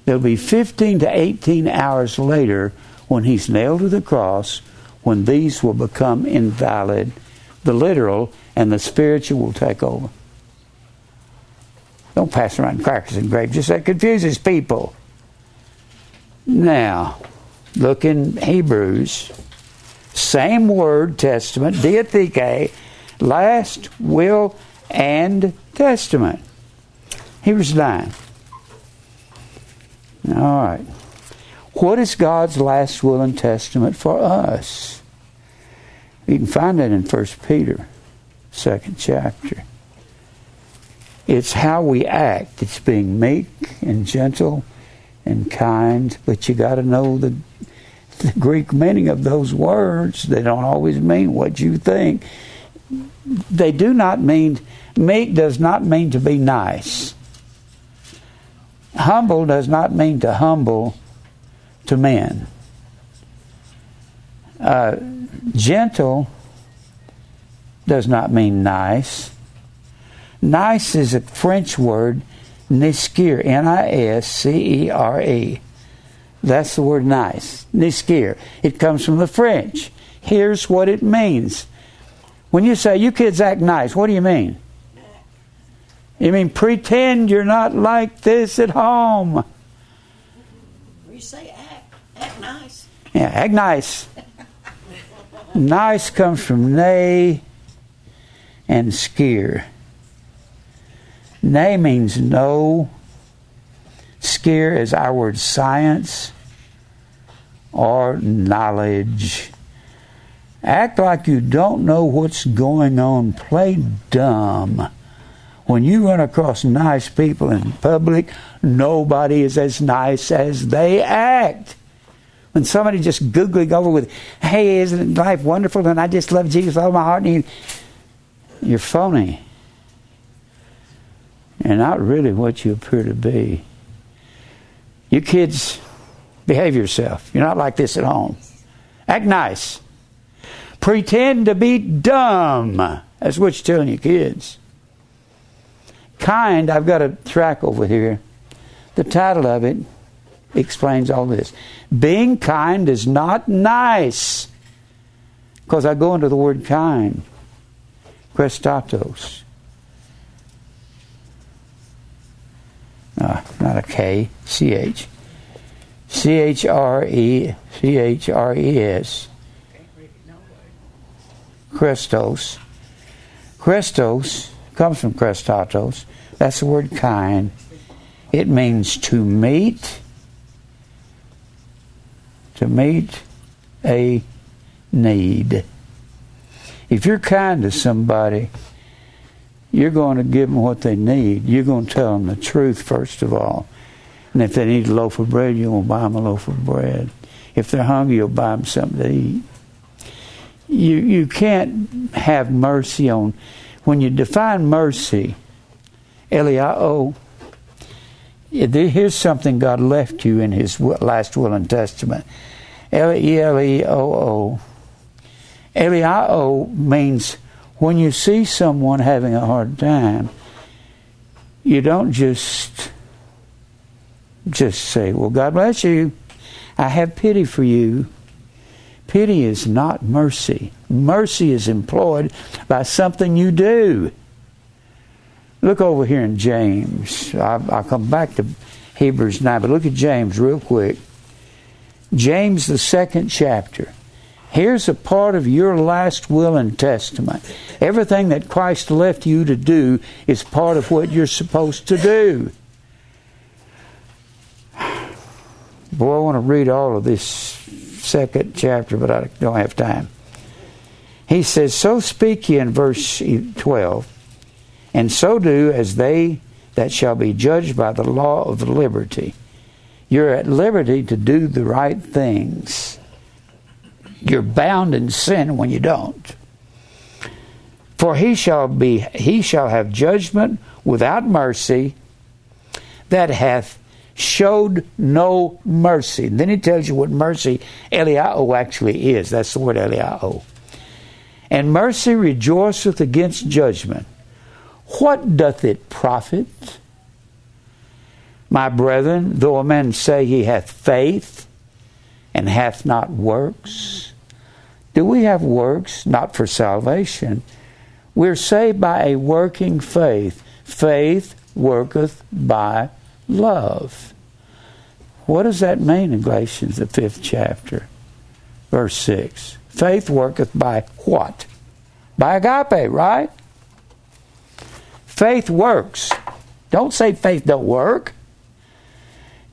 There'll be fifteen to eighteen hours later when he's nailed to the cross, when these will become invalid. The literal and the spiritual will take over. Don't pass around crackers and grapes. Just that confuses people. Now, look in Hebrews. Same word, testament, diatheke, last will and testament. Hebrews nine. All right. What is God's last will and testament for us? You can find it in First Peter, second chapter. It's how we act. It's being meek and gentle and kind, but you got to know the, the Greek meaning of those words. They don't always mean what you think. They do not mean, meek does not mean to be nice. Humble does not mean to humble to men. Uh, gentle does not mean nice. Nice is a French word, niscere, N I S C E R E. That's the word nice, niscere. It comes from the French. Here's what it means. When you say, you kids act nice, what do you mean? You mean pretend you're not like this at home. You say act. Act nice. Yeah, act nice. Nice comes from ne and scare. Ne means no. Scare is our word science or knowledge. Act like you don't know what's going on. Play dumb. When you run across nice people in public, nobody is as nice as they act. When somebody just googling over with, hey, isn't life wonderful? And I just love Jesus with all my heart. And you're phony. You're not really what you appear to be. You kids, behave yourself. You're not like this at home. Act nice. Pretend to be dumb. That's what you're telling your kids. Kind, I've got a track over here. The title of it explains all this. Being kind is not nice. Because I go into the word kind. Christatos. No, not a K. C H. C H R E. C H R E S. Christos. Christos comes from Christatos. That's the word kind. It means to meet, to meet a need. If you're kind to somebody, you're going to give them what they need. You're going to tell them the truth, first of all. And if they need a loaf of bread, you're going to buy them a loaf of bread. If they're hungry, you'll buy them something to eat. You, you can't have mercy on... When you define mercy, Elio, here's something God left you in His last will and testament. L E L E O O. Elio means when you see someone having a hard time, you don't just, just say, well, God bless you. I have pity for you. Pity is not mercy. Mercy is employed by something you do. Look over here in James. I'll, I'll come back to Hebrews nine, but look at James real quick. James, the second chapter. Here's a part of your last will and testament. Everything that Christ left you to do is part of what you're supposed to do. Boy, I want to read all of this second chapter, but I don't have time. He says, so speak ye in verse twelve, and so do as they that shall be judged by the law of liberty. You're at liberty to do the right things. You're bound in sin when you don't. For he shall be he shall have judgment without mercy that hath showed no mercy. Then he tells you what mercy, Elio, actually is. That's the word Elio. And mercy rejoiceth against judgment. What doth it profit? My brethren, though a man say he hath faith and hath not works. Do we have works? Not for salvation. We're saved by a working faith. Faith worketh by love. What does that mean in Galatians, the fifth chapter, verse six? Faith worketh by what? By agape, right? Faith works. Don't say faith don't work.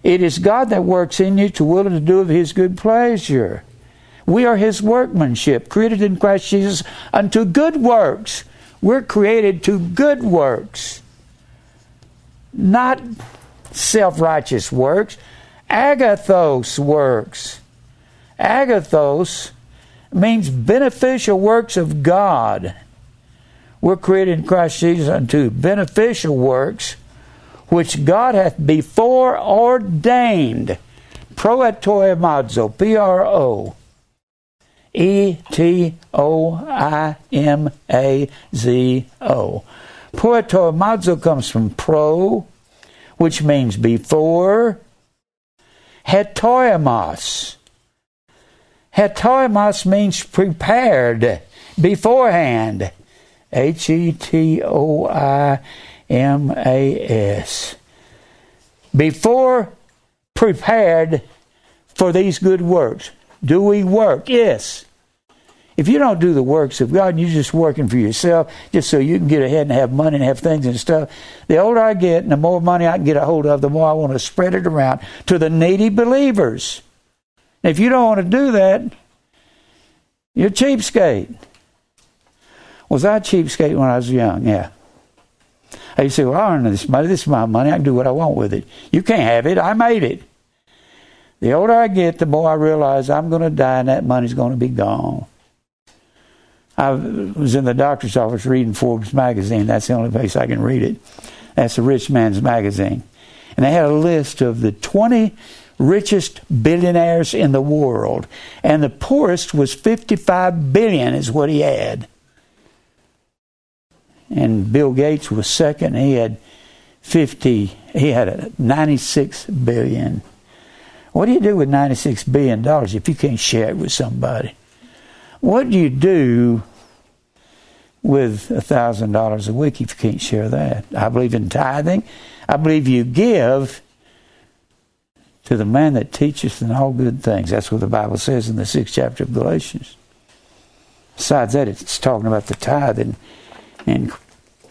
It is God that works in you to will and to do of his good pleasure. We are his workmanship, created in Christ Jesus unto good works. We're created to good works, not self-righteous works. Agathos works. Agathos means beneficial works of God. We're created in Christ Jesus unto beneficial works, which God hath before ordained. Proetoimazo, P R O E T O I M A Z O. Proetoimazo comes from pro, which means before. Hetoimas. Hetoimas means prepared, beforehand. H E T O I M A S. Before prepared for these good works. Do we work? Yes. If you don't do the works of God and you're just working for yourself, just so you can get ahead and have money and have things and stuff, the older I get and the more money I can get a hold of, the more I want to spread it around to the needy believers. And if you don't want to do that, you're a cheapskate. Was I a cheapskate when I was young? Yeah. I used to say, well, I earned this money. This is my money. I can do what I want with it. You can't have it. I made it. The older I get, the more I realize I'm going to die and that money's going to be gone. I was in the doctor's office reading Forbes magazine. That's the only place I can read it. That's the rich man's magazine. And they had a list of the twenty richest billionaires in the world. And the poorest was fifty-five billion is what he had. And Bill Gates was second. He had fifty. He had ninety-six billion. What do you do with ninety-six billion dollars if you can't share it with somebody? What do you do with one thousand dollars a week if you can't share that? I believe in tithing. I believe you give to the man that teacheth in all good things. That's what the Bible says in the sixth chapter of Galatians. Besides that, it's talking about the tithe in, in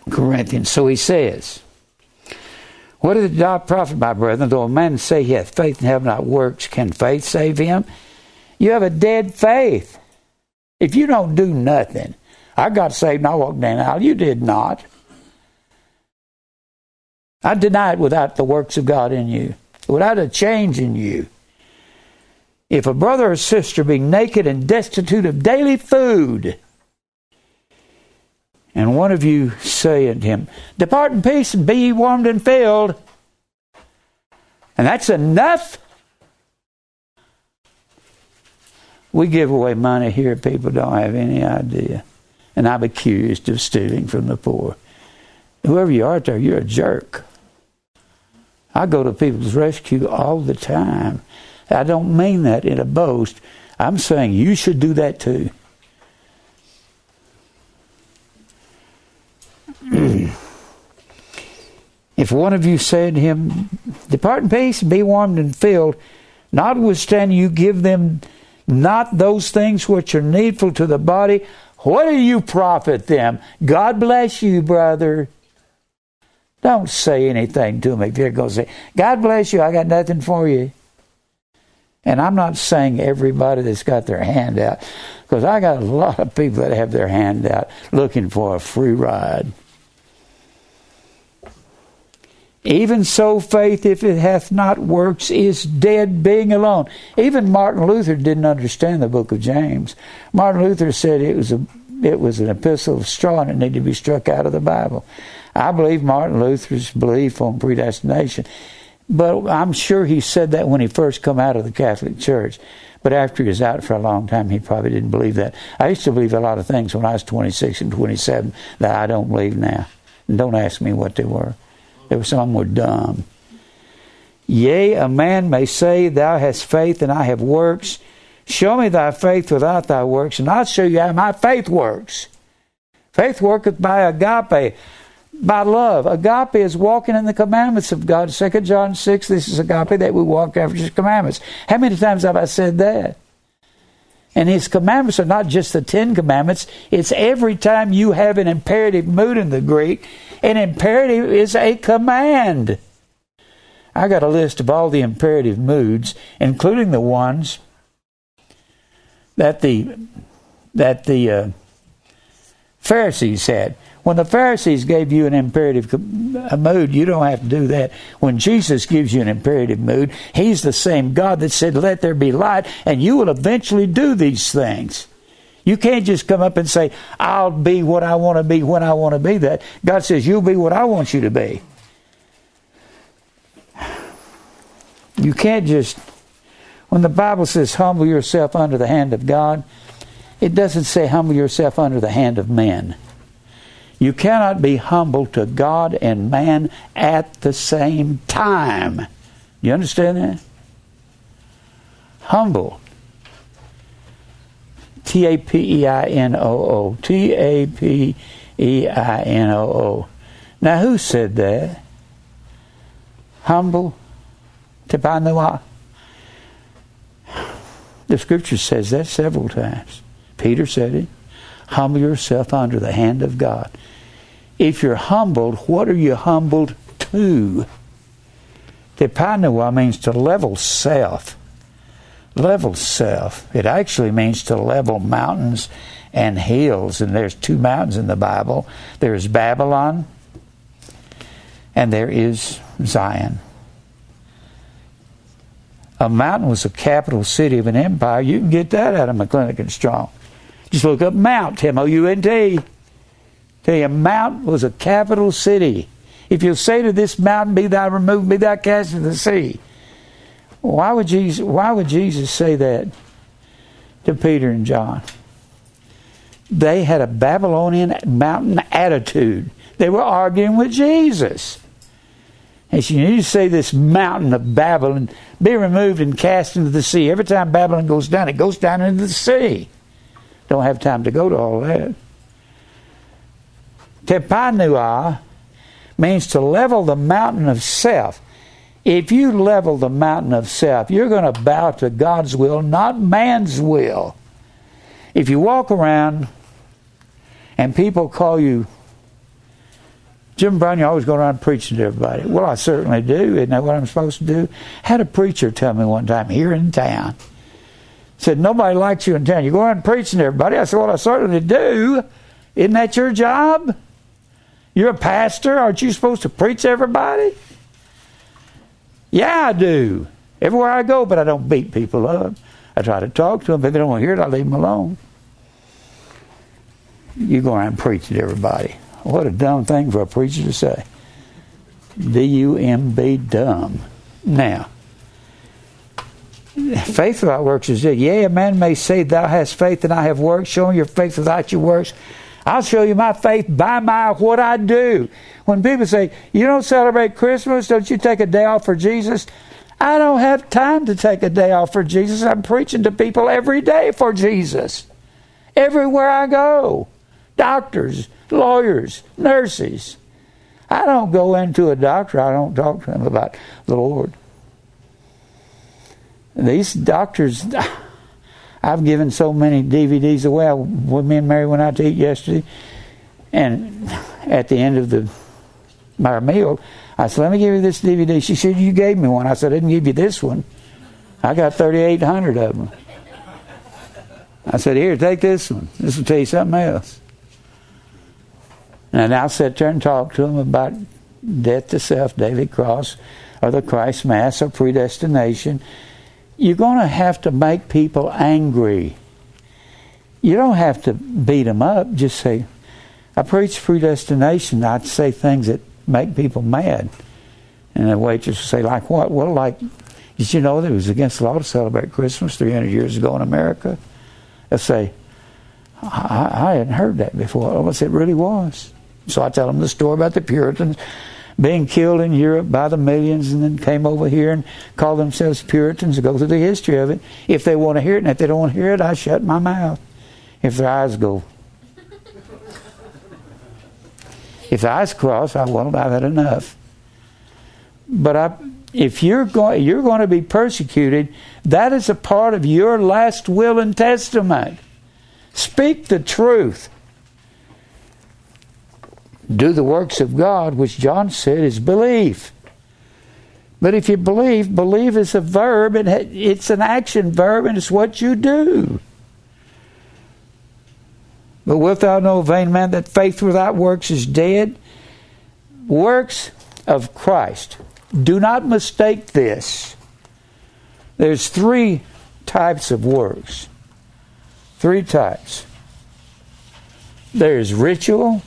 Corinthians. So he says, what doth it profit, my brethren, though a man say he hath faith and have not works, can faith save him? You have a dead faith. If you don't do nothing. I got saved and I walked down the aisle. You did not. I deny it without the works of God in you, without a change in you. If a brother or sister be naked and destitute of daily food, and one of you say unto him, depart in peace and be ye warmed and filled. And that's enough. We give away money here people don't have any idea. And I'm accused of stealing from the poor. Whoever you are out there, you're a jerk. I go to people's rescue all the time. I don't mean that in a boast. I'm saying you should do that too. If one of you said to him, depart in peace and be warmed and filled, notwithstanding you give them not those things which are needful to the body, what do you profit them? God bless you, brother. Don't say anything to me. If you're going to say, God bless you, I got nothing for you. And I'm not saying everybody that's got their hand out, because I got a lot of people that have their hand out looking for a free ride. Even so, faith, if it hath not works, is dead, being alone. Even Martin Luther didn't understand the book of James. Martin Luther said it was a, it was an epistle of straw and it needed to be struck out of the Bible. I believe Martin Luther's belief on predestination. But I'm sure he said that when he first come out of the Catholic Church. But after he was out for a long time, he probably didn't believe that. I used to believe a lot of things when I was twenty-six and twenty-seven that I don't believe now. And don't ask me what they were. There were some were dumb. Yea, a man may say, thou hast faith and I have works. Show me thy faith without thy works, and I'll show you how my faith works. Faith worketh by agape, by love. Agape is walking in the commandments of God. Second John six, this is agape, that we walk after his commandments. How many times have I said that? And his commandments are not just the Ten Commandments. It's every time you have an imperative mood in the Greek. An imperative is a command. I got a list of all the imperative moods, including the ones that the that the uh, Pharisees had. When the Pharisees gave you an imperative mood, you don't have to do that. When Jesus gives you an imperative mood, He's the same God that said, "Let there be light," and you will eventually do these things. You can't just come up and say, "I'll be what I want to be when I want to be that." God says, "You'll be what I want you to be." You can't just... When the Bible says, "Humble yourself under the hand of God," it doesn't say, "Humble yourself under the hand of man." You cannot be humble to God and man at the same time. You understand that? Humble. T A P E I N O O. T A P E I N O O. Now who said that? Humble. Tapeinoo. The Scripture says that several times. Peter said it. Humble yourself under the hand of God. If you're humbled, what are you humbled to? Tapeinoo means to level self. Level self. It actually means to level mountains and hills. And there's two mountains in the Bible. There is Babylon and there is Zion. A mountain was a capital city of an empire. You can get that out of McClintock and Strong. Just look up Mount, M O U N T. Tell you, Mount was a capital city. If you say to this mountain, "Be thou removed, be thou cast into the sea," why would Jesus? Why would Jesus say that to Peter and John? They had a Babylonian mountain attitude. They were arguing with Jesus. And she needed to say, "This mountain of Babylon, be removed and cast into the sea." Every time Babylon goes down, it goes down into the sea. Don't have time to go to all that. Tapeinoo means to level the mountain of self. If you level the mountain of self, you're going to bow to God's will, not man's will. If you walk around and people call you, "Jim Brown, you always go around preaching to everybody." Well, I certainly do. Isn't that what I'm supposed to do? I had a preacher tell me one time here in town. Said, "Nobody likes you in town. You go around preaching to everybody." I said, "Well, I certainly do. Isn't that your job? You're a pastor. Aren't you supposed to preach to everybody?" "Yeah, I do. Everywhere I go, but I don't beat people up. I try to talk to them. If they don't want to hear it, I leave them alone." You go around preaching to everybody. What a dumb thing for a preacher to say. D U M B, dumb. Now, faith without works is dead. "Yea, a man may say, 'Thou hast faith and I have works.' Show me your faith without your works. I'll show you my faith by my what I do." When people say, "You don't celebrate Christmas, don't you take a day off for Jesus?" I don't have time to take a day off for Jesus. I'm preaching to people every day for Jesus. Everywhere I go. Doctors, lawyers, nurses. I don't go into a doctor, I don't talk to them about the Lord. These doctors, I've given so many D V Ds away. I, me and Mary went out to eat yesterday, and at the end of the my meal, I said, "Let me give you this D V D." She said, "You gave me one." I said, "I didn't give you this one. I got thirty-eight hundred of them." I said, "Here, take this one. This will tell you something else." And I'll sit there and talk to them about death to self, daily cross, or the Christ Mass, or predestination. You're going to have to make people angry. You don't have to beat them up. Just say, "I preach predestination." I'd say things that make people mad. And the waitress would say, "Like what?" "Well, like, did you know that it was against the law to celebrate Christmas three hundred years ago in America?" They'll say, I, I hadn't heard that before." "Unless it really was." So I tell them the story about the Puritans being killed in Europe by the millions and then came over here and called themselves Puritans and go through the history of it. If they want to hear it, and if they don't want to hear it, I shut my mouth. If their eyes go... if their eyes cross, I won't. I've had enough. But I, if you're going, you're going to be persecuted, that is a part of your last will and testament. Speak the truth. Do the works of God, which John said is belief. But if you believe, believe is a verb, and it's an action verb, and it's what you do. But wilt thou know, vain man, that faith without works is dead? Works of Christ. Do not mistake this. There's three types of works. Three types. There's ritual,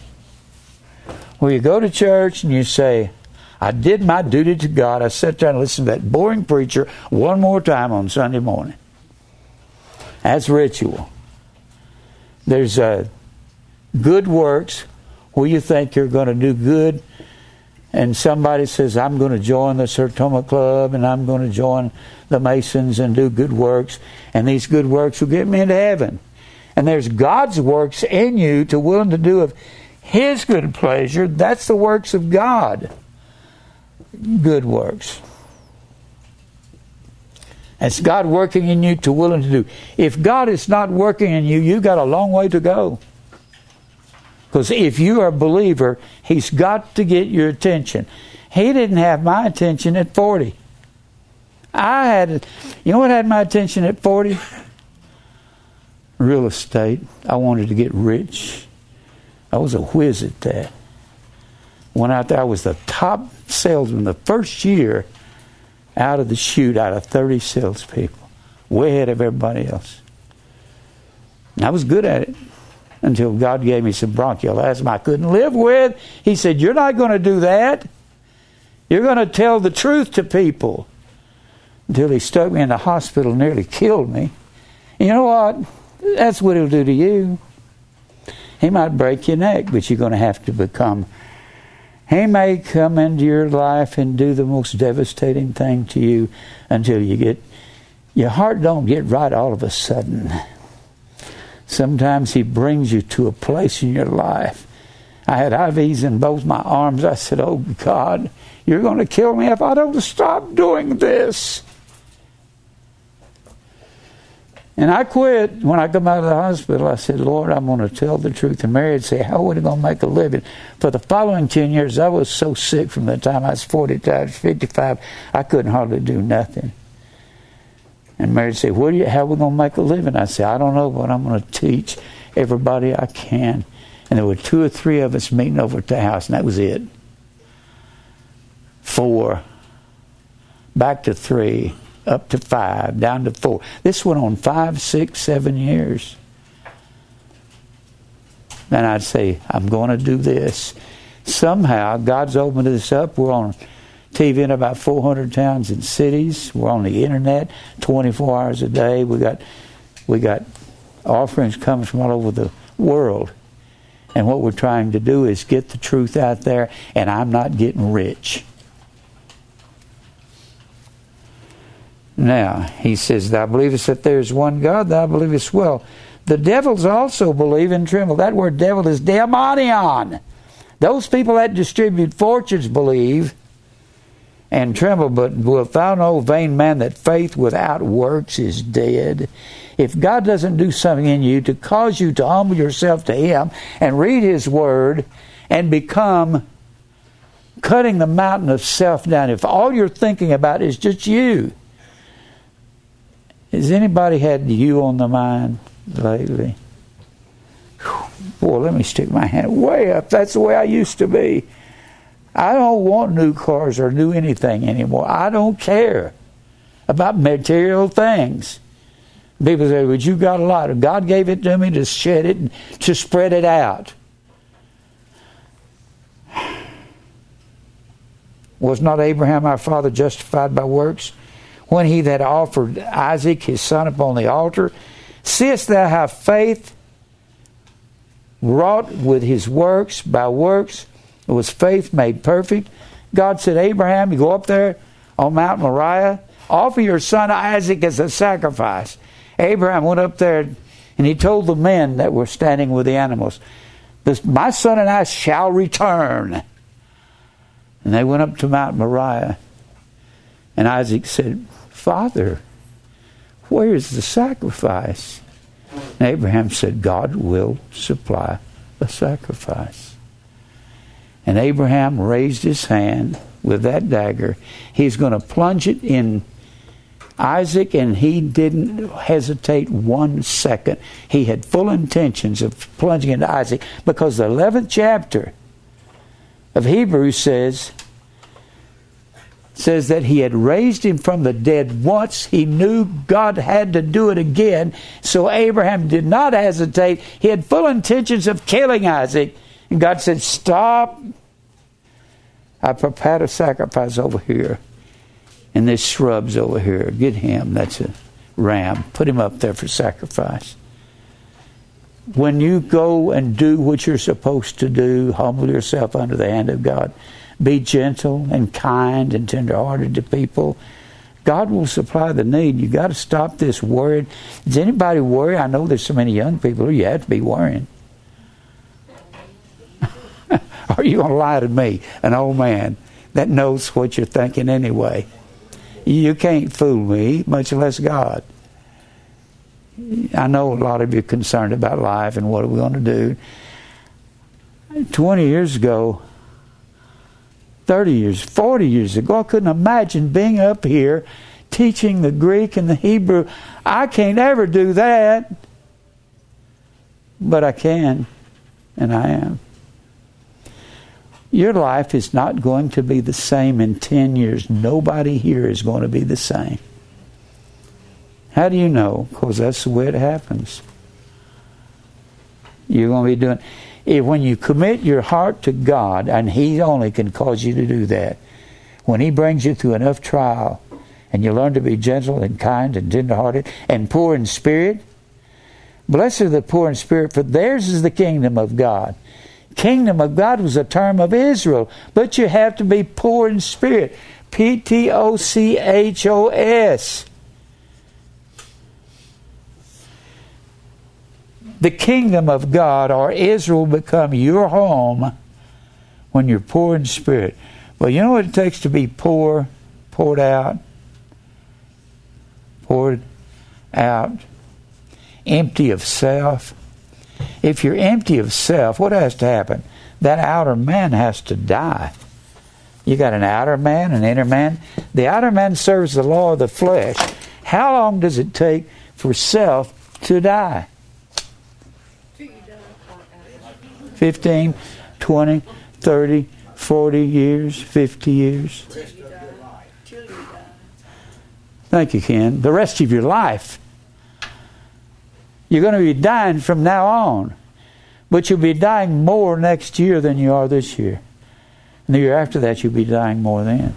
where you go to church and you say, I did my duty to God. I sat there and listened to that boring preacher one more time on Sunday morning. That's ritual. There's uh, good works where you think you're going to do good, and somebody says, I'm going to join the Sertoma Club, and I'm going to join the Masons and do good works, and these good works will get me into heaven. And there's God's works in you to willing to do of His good pleasure. That's the works of God. Good works. It's God working in you to willing to do. If God is not working in you, you've got a long way to go. Because if you are a believer, He's got to get your attention. He didn't have my attention at forty. I had, you know what had my attention at forty? Real estate. I wanted to get rich. I was a whiz at that. Went out there, I was the top salesman the first year out of the chute, out of thirty salespeople. Way ahead of everybody else. And I was good at it until God gave me some bronchial asthma I couldn't live with. He said, you're not going to do that. You're going to tell the truth to people. Until He stuck me in the hospital and nearly killed me. And you know what? That's what He'll do to you. He might break your neck, but you're going to have to become... He may come into your life and do the most devastating thing to you until you get... Your heart don't get right all of a sudden. Sometimes He brings you to a place in your life. I had I Vs in both my arms. I said, oh, God, you're going to kill me if I don't stop doing this. And I quit. When I come out of the hospital, I said, Lord, I'm going to tell the truth. And Mary would say, how are we going to make a living? For the following ten years, I was so sick from the time I was forty times, fifty-five, I couldn't hardly do nothing. And Mary would say, what are you, how are we going to make a living? I said, I don't know, but I'm going to teach everybody I can. And there were two or three of us meeting over at the house, and that was it. Four. Back to three. Up to five, down to four. This went on five, six, seven years. Then I'd say, I'm going to do this. Somehow, God's opened this up. We're on T V in about four hundred towns and cities. We're on the internet twenty-four hours a day. We got, we got offerings coming from all over the world. And what we're trying to do is get the truth out there, and I'm not getting rich. Now, he says, thou believest that there is one God, thou believest well. The devils also believe and tremble. That word devil is daimonion. Those people that distribute fortunes believe and tremble. But wilt thou know, vain man, that faith without works is dead? If God doesn't do something in you to cause you to humble yourself to Him and read His Word and become cutting the mountain of self down, if all you're thinking about is just you, has anybody had you on the mind lately? Whew, boy, let me stick my hand way up. That's the way I used to be. I don't want new cars or new anything anymore. I don't care about material things. People say, well, you got a lot. God gave it to me to shed it and to spread it out. Was not Abraham our father justified by works? When he that offered Isaac his son upon the altar, seest thou how faith wrought with his works? By works was faith made perfect. God said, Abraham, you go up there on Mount Moriah, offer your son Isaac as a sacrifice. Abraham went up there and he told the men that were standing with the animals, this, my son and I shall return. And they went up to Mount Moriah. And Isaac said, Father, where is the sacrifice? And Abraham said, God will supply the sacrifice. And Abraham raised his hand with that dagger. He's going to plunge it in Isaac, and he didn't hesitate one second. He had full intentions of plunging into Isaac, because the eleventh chapter of Hebrews says says that he had raised him from the dead once. He knew God had to do it again, so Abraham did not hesitate. He had full intentions of killing Isaac, and God said, stop. I prepared a sacrifice over here, and there's shrubs over here. Get him. That's a ram. Put him up there for sacrifice. When you go and do what you're supposed to do, humble yourself under the hand of God. Be gentle and kind and tender-hearted to people. God will supply the need. You got to stop this worrying. Does anybody worry? I know there's so many young people. You have to be worrying. Are you going to lie to me, an old man that knows what you're thinking anyway? You can't fool me, much less God. I know a lot of you are concerned about life and what are we going to do. Twenty years ago, thirty years, forty years ago, I couldn't imagine being up here teaching the Greek and the Hebrew. I can't ever do that. But I can, and I am. Your life is not going to be the same in ten years. Nobody here is going to be the same. How do you know? Because that's the way it happens. You're going to be doing... If, when you commit your heart to God, and He only can cause you to do that, when He brings you through enough trial, and you learn to be gentle and kind and tenderhearted and poor in spirit, blessed are the poor in spirit, for theirs is the kingdom of God. Kingdom of God was a term of Israel, but you have to be poor in spirit. P T O C H O S. The kingdom of God or Israel become your home when you're poor in spirit. Well, you know what it takes to be poor, poured out, poured out, empty of self. If you're empty of self, what has to happen? That outer man has to die. You got an outer man, an inner man. The outer man serves the law of the flesh. How long does it take for self to die? fifteen, twenty, thirty, forty years, fifty years. Thank you, Ken. The rest of your life. You're going to be dying from now on. But you'll be dying more next year than you are this year. And the year after that, you'll be dying more then.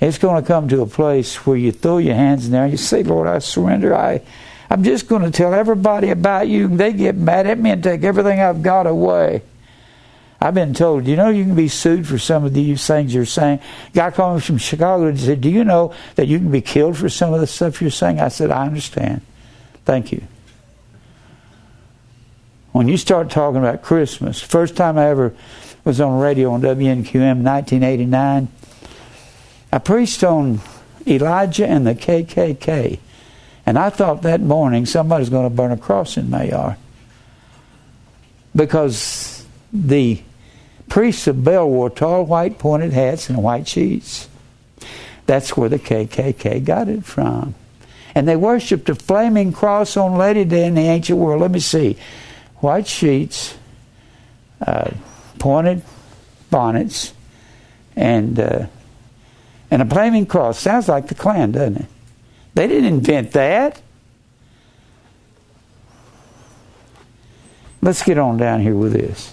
It's going to come to a place where you throw your hands in there and you say, Lord, I surrender. I, I'm just going to tell everybody about you. They get mad at me and take everything I've got away. I've been told, you know, you can be sued for some of these things you're saying. A guy called me from Chicago and said, do you know that you can be killed for some of the stuff you're saying? I said, I understand. Thank you. When you start talking about Christmas, first time I ever was on radio on W N Q M, nineteen eighty-nine, I preached on Elijah and the K K K. And I thought that morning somebody's going to burn a cross in my yard. Because the priests of Baal wore tall white pointed hats and white sheets. That's where the K K K got it from. And they worshipped a flaming cross on Lady Day in the ancient world. Let me see. White sheets, uh, pointed bonnets, and uh, and a flaming cross. Sounds like the Klan, doesn't it? They didn't invent that. Let's get on down here with this.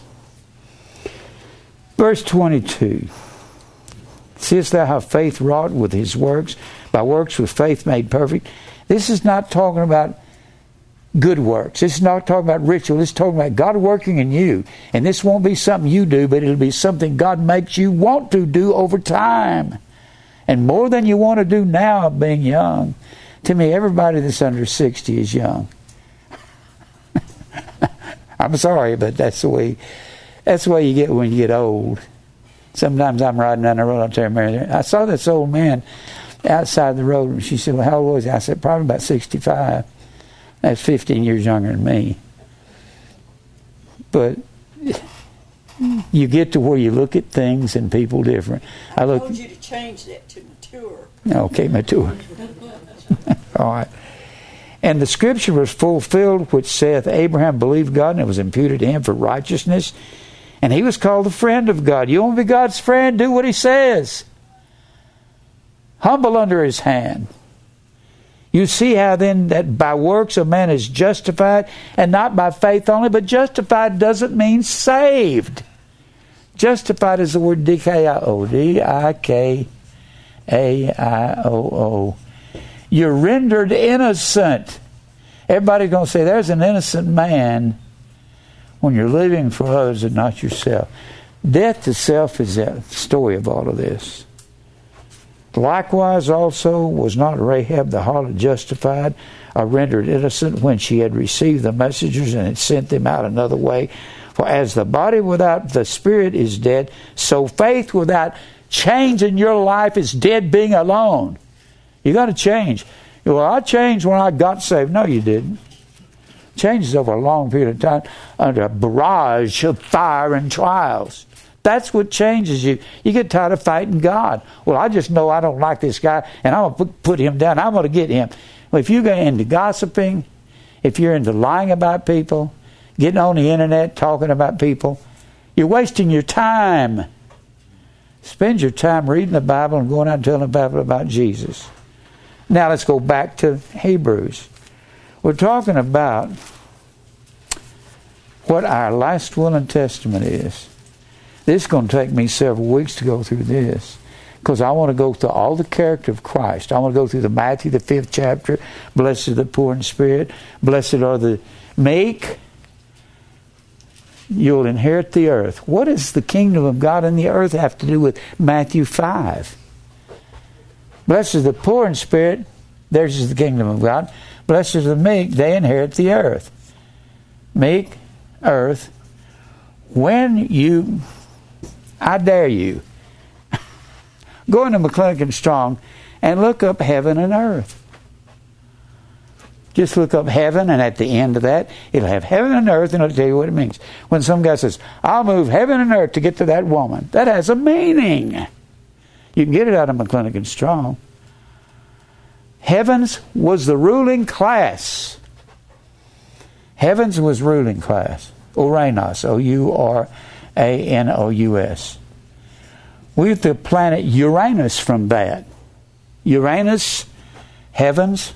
Verse twenty-two. Seest thou how faith wrought with his works? By works was faith made perfect. This is not talking about good works. This is not talking about ritual. This is talking about God working in you. And this won't be something you do, but it'll be something God makes you want to do over time. And more than you want to do now, being young. To me, everybody that's under sixty is young. I'm sorry, but that's the way that's the way you get when you get old. Sometimes I'm riding down the road, I'll tell Mary, I saw this old man outside the road, and she said, well, how old was he? I said, probably about sixty-five. That's fifteen years younger than me. But You get to where you look at things and people different. I, I look, told you to change that to mature. Okay, mature. All right. And the scripture was fulfilled, which saith, Abraham believed God, and it was imputed to him for righteousness. And he was called the friend of God. You want to be God's friend? Do what he says. Humble under his hand. You see how then that by works a man is justified, and not by faith only, but justified doesn't mean saved. Justified is the word D K I O. D I K A I O O. You're rendered innocent. Everybody's going to say, there's an innocent man when you're living for others and not yourself. Death to self is the story of all of this. Likewise also was not Rahab the harlot justified or rendered innocent when she had received the messengers and had sent them out another way? For as the body without the spirit is dead, so faith without change in your life is dead being alone. You got to change. Well, I changed when I got saved. No, you didn't. Changes over a long period of time under a barrage of fire and trials. That's what changes you. You get tired of fighting God. Well, I just know I don't like this guy, and I'm going to put him down. I'm going to get him. Well, if you're into gossiping, if you're into lying about people, getting on the internet, talking about people, you're wasting your time. Spend your time reading the Bible and going out and telling the Bible about Jesus. Now let's go back to Hebrews. We're talking about what our last will and testament is. This is going to take me several weeks to go through this because I want to go through all the character of Christ. I want to go through the Matthew, the fifth chapter. Blessed are the poor in spirit. Blessed are the meek. You'll inherit the earth. What does the kingdom of God and the earth have to do with Matthew five? Blessed are the poor in spirit. Theirs is the kingdom of God. Blessed are the meek. They inherit the earth. Meek, earth. When you... I dare you. Go into McClellan Strong and look up heaven and earth. Just look up heaven, and at the end of that, it'll have heaven and earth, and it'll tell you what it means. When some guy says, I'll move heaven and earth to get to that woman, that has a meaning. You can get it out of McClellan Strong. Heavens was the ruling class. Heavens was ruling class. Uranus, O U R A N O U S. We get the planet Uranus from that. Uranus, heavens,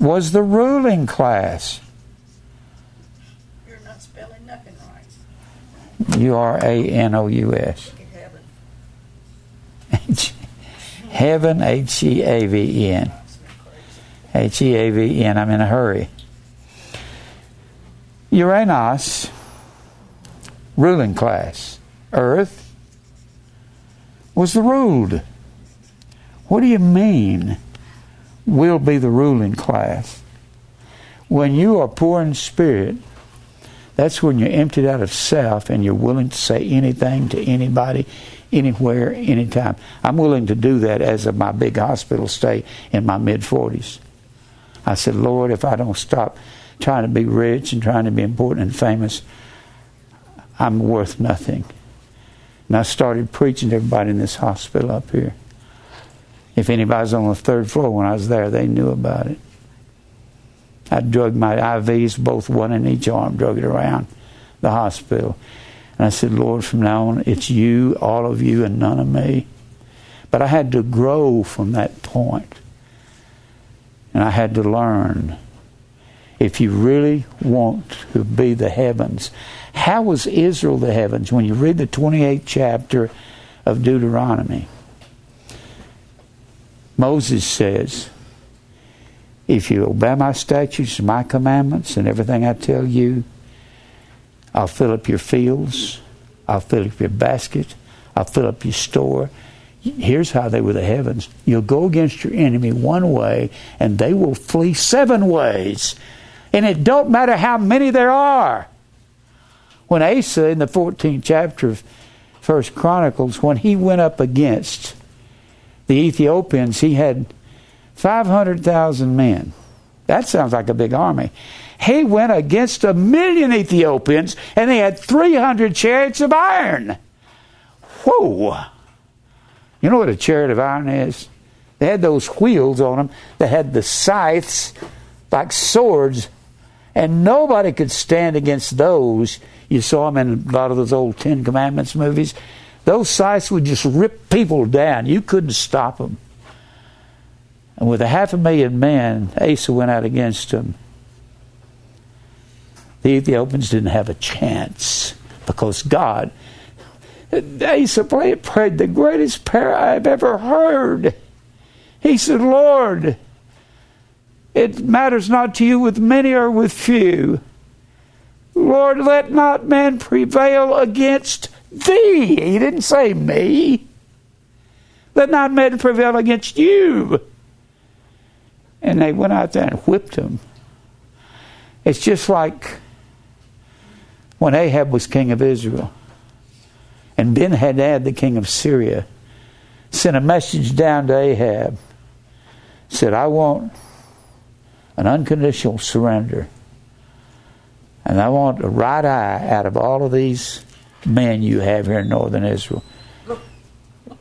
was the ruling class. You're not spelling nothing right. U R A N O U S. Heaven. Heaven, H E A V E N. H E A V E N, I'm in a hurry. Uranus, ruling class. Earth was the ruled. What do you mean we'll be the ruling class? When you are poor in spirit, that's when you're emptied out of self and you're willing to say anything to anybody, anywhere, anytime. I'm willing to do that as of my big hospital stay in my mid-forties. I said, Lord, if I don't stop trying to be rich and trying to be important and famous, I'm worth nothing. And I started preaching to everybody in this hospital up here. If anybody's on the third floor when I was there, they knew about it. I drug my I Vs, both one in each arm, drug it around the hospital. And I said, Lord, from now on, it's you, all of you, and none of me. But I had to grow from that point. And I had to learn. If you really want to be the heavens, how was Israel the heavens? When you read the twenty-eighth chapter of Deuteronomy, Moses says, if you obey my statutes and my commandments and everything I tell you, I'll fill up your fields, I'll fill up your basket, I'll fill up your store. Here's how they were the heavens. You'll go against your enemy one way and they will flee seven ways. And it don't matter how many there are. When Asa, in the fourteenth chapter of First Chronicles, when he went up against the Ethiopians, he had five hundred thousand men. That sounds like a big army. He went against a million Ethiopians, and they had three hundred chariots of iron. Whoa! You know what a chariot of iron is? They had those wheels on them. They had the scythes like swords, and nobody could stand against those. You saw them in a lot of those old Ten Commandments movies. Those scythes would just rip people down. You couldn't stop them. And with a half a million men, Asa went out against them. The Ethiopians didn't have a chance because God, Asa prayed the greatest prayer I've ever heard. He said, Lord, it matters not to you with many or with few. Lord, let not man prevail against thee. He didn't say me. Let not man prevail against you. And they went out there and whipped him. It's just like when Ahab was king of Israel and Ben-Hadad, the king of Syria, sent a message down to Ahab, said, I want an unconditional surrender, and I want a right eye out of all of these men you have here in northern Israel.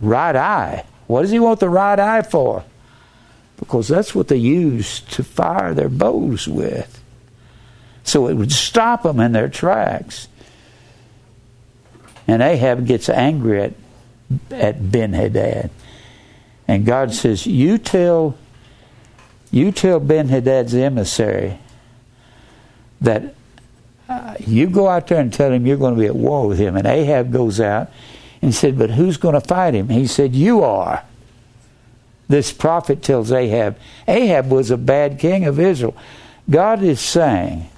Right eye. What does he want the right eye for? Because that's what they used to fire their bows with. So it would stop them in their tracks. And Ahab gets angry at, at Ben-Hadad. And God says, you tell, you tell Ben-Hadad's emissary that uh, you go out there and tell him you're going to be at war with him. And Ahab goes out and said, but who's going to fight him? He said, you are. This prophet tells Ahab. Ahab was a bad king of Israel. God is saying,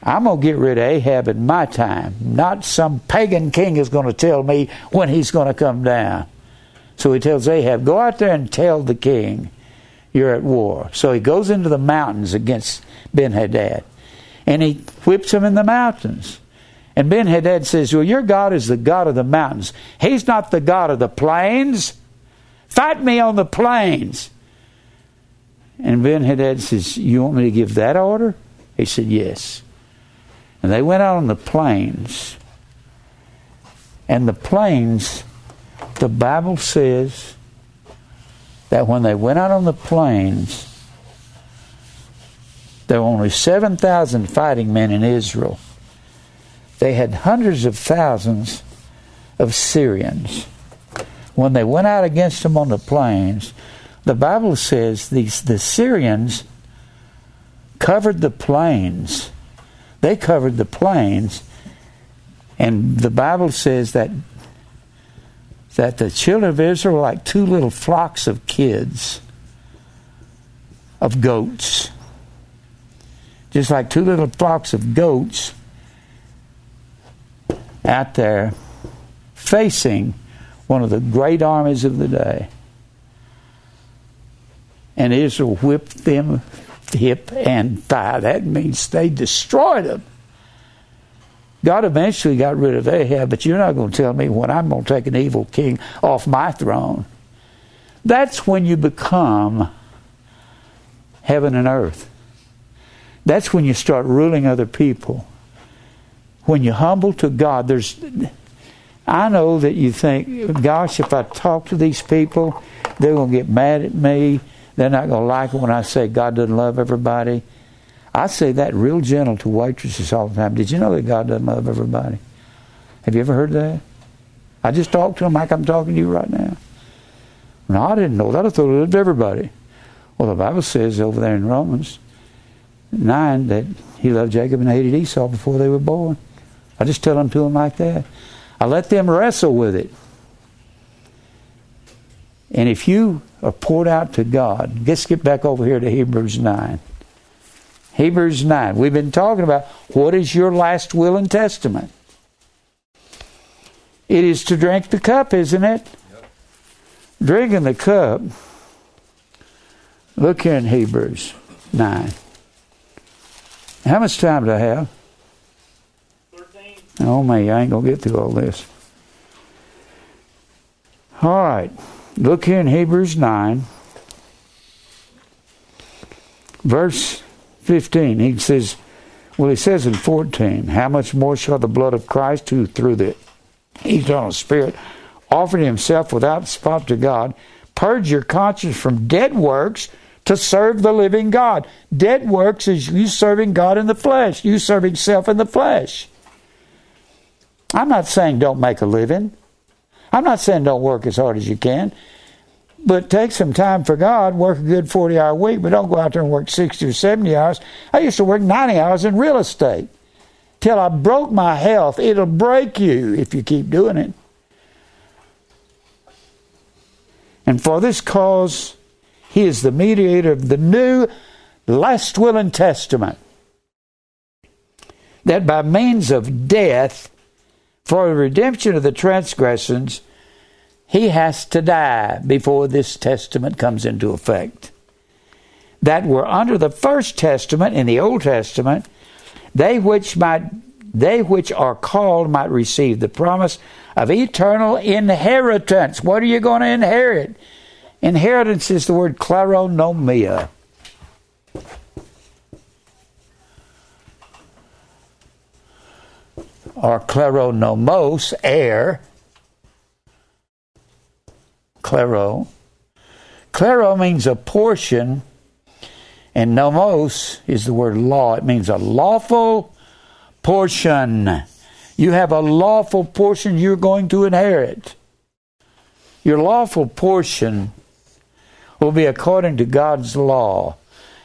I'm going to get rid of Ahab in my time. Not some pagan king is going to tell me when he's going to come down. So he tells Ahab, go out there and tell the king you're at war. So he goes into the mountains against Ben-Hadad. And he whips him in the mountains. And Ben-Hadad says, well, your God is the God of the mountains. He's not the God of the plains. Fight me on the plains. And Ben-Hadad says, you want me to give that order? He said, yes. And they went out on the plains. And the plains, the Bible says that when they went out on the plains, there were only seven thousand fighting men in Israel. They had hundreds of thousands of Syrians. When they went out against them on the plains, the Bible says these, the Syrians covered the plains. They covered the plains. And the Bible says that, that the children of Israel were like two little flocks of kids, of goats. Just like two little flocks of goats out there facing one of the great armies of the day. And Israel whipped them hip and thigh. That means they destroyed them. God eventually got rid of Ahab, but you're not going to tell me when I'm going to take an evil king off my throne. That's when you become heaven and earth. That's when you start ruling other people. When you humble to God, there's... I know that you think, gosh, if I talk to these people, they're going to get mad at me. They're not going to like it when I say God doesn't love everybody. I say that real gentle to waitresses all the time. Did you know that God doesn't love everybody? Have you ever heard that? I just talked to them like I'm talking to you right now. No, I didn't know that. I thought it loved everybody. Well, the Bible says over there in Romans nine that he loved Jacob and hated Esau before they were born. I just tell them to them like that. I let them wrestle with it. And if you are poured out to God, let's get back over here to Hebrews nine. Hebrews nine. We've been talking about what is your last will and testament. It is to drink the cup, isn't it? Yep. Drinking the cup. Look here in Hebrews nine. How much time do I have? Oh, man, I ain't going to get through all this. All right. Look here in Hebrews nine, verse fifteen, he says, well, he says in fourteen, how much more shall the blood of Christ, who through the eternal Spirit offered himself without spot to God, purge your conscience from dead works to serve the living God. Dead works is you serving God in the flesh, you serving self in the flesh. I'm not saying don't make a living. I'm not saying don't work as hard as you can. But take some time for God, work a good forty-hour week, but don't go out there and work sixty or seventy hours. I used to work ninety hours in real estate till I broke my health. It'll break you if you keep doing it. And for this cause, he is the mediator of the new last will and testament, that by means of death, for the redemption of the transgressions, he has to die before this testament comes into effect. That were under the first testament in the Old Testament, they which might, they which are called might receive the promise of eternal inheritance. What are you going to inherit? Inheritance is the word kleronomia. Or kleronomos, heir. Klero. Klero means a portion, and nomos is the word law. It means a lawful portion. You have a lawful portion you're going to inherit. Your lawful portion will be according to God's law.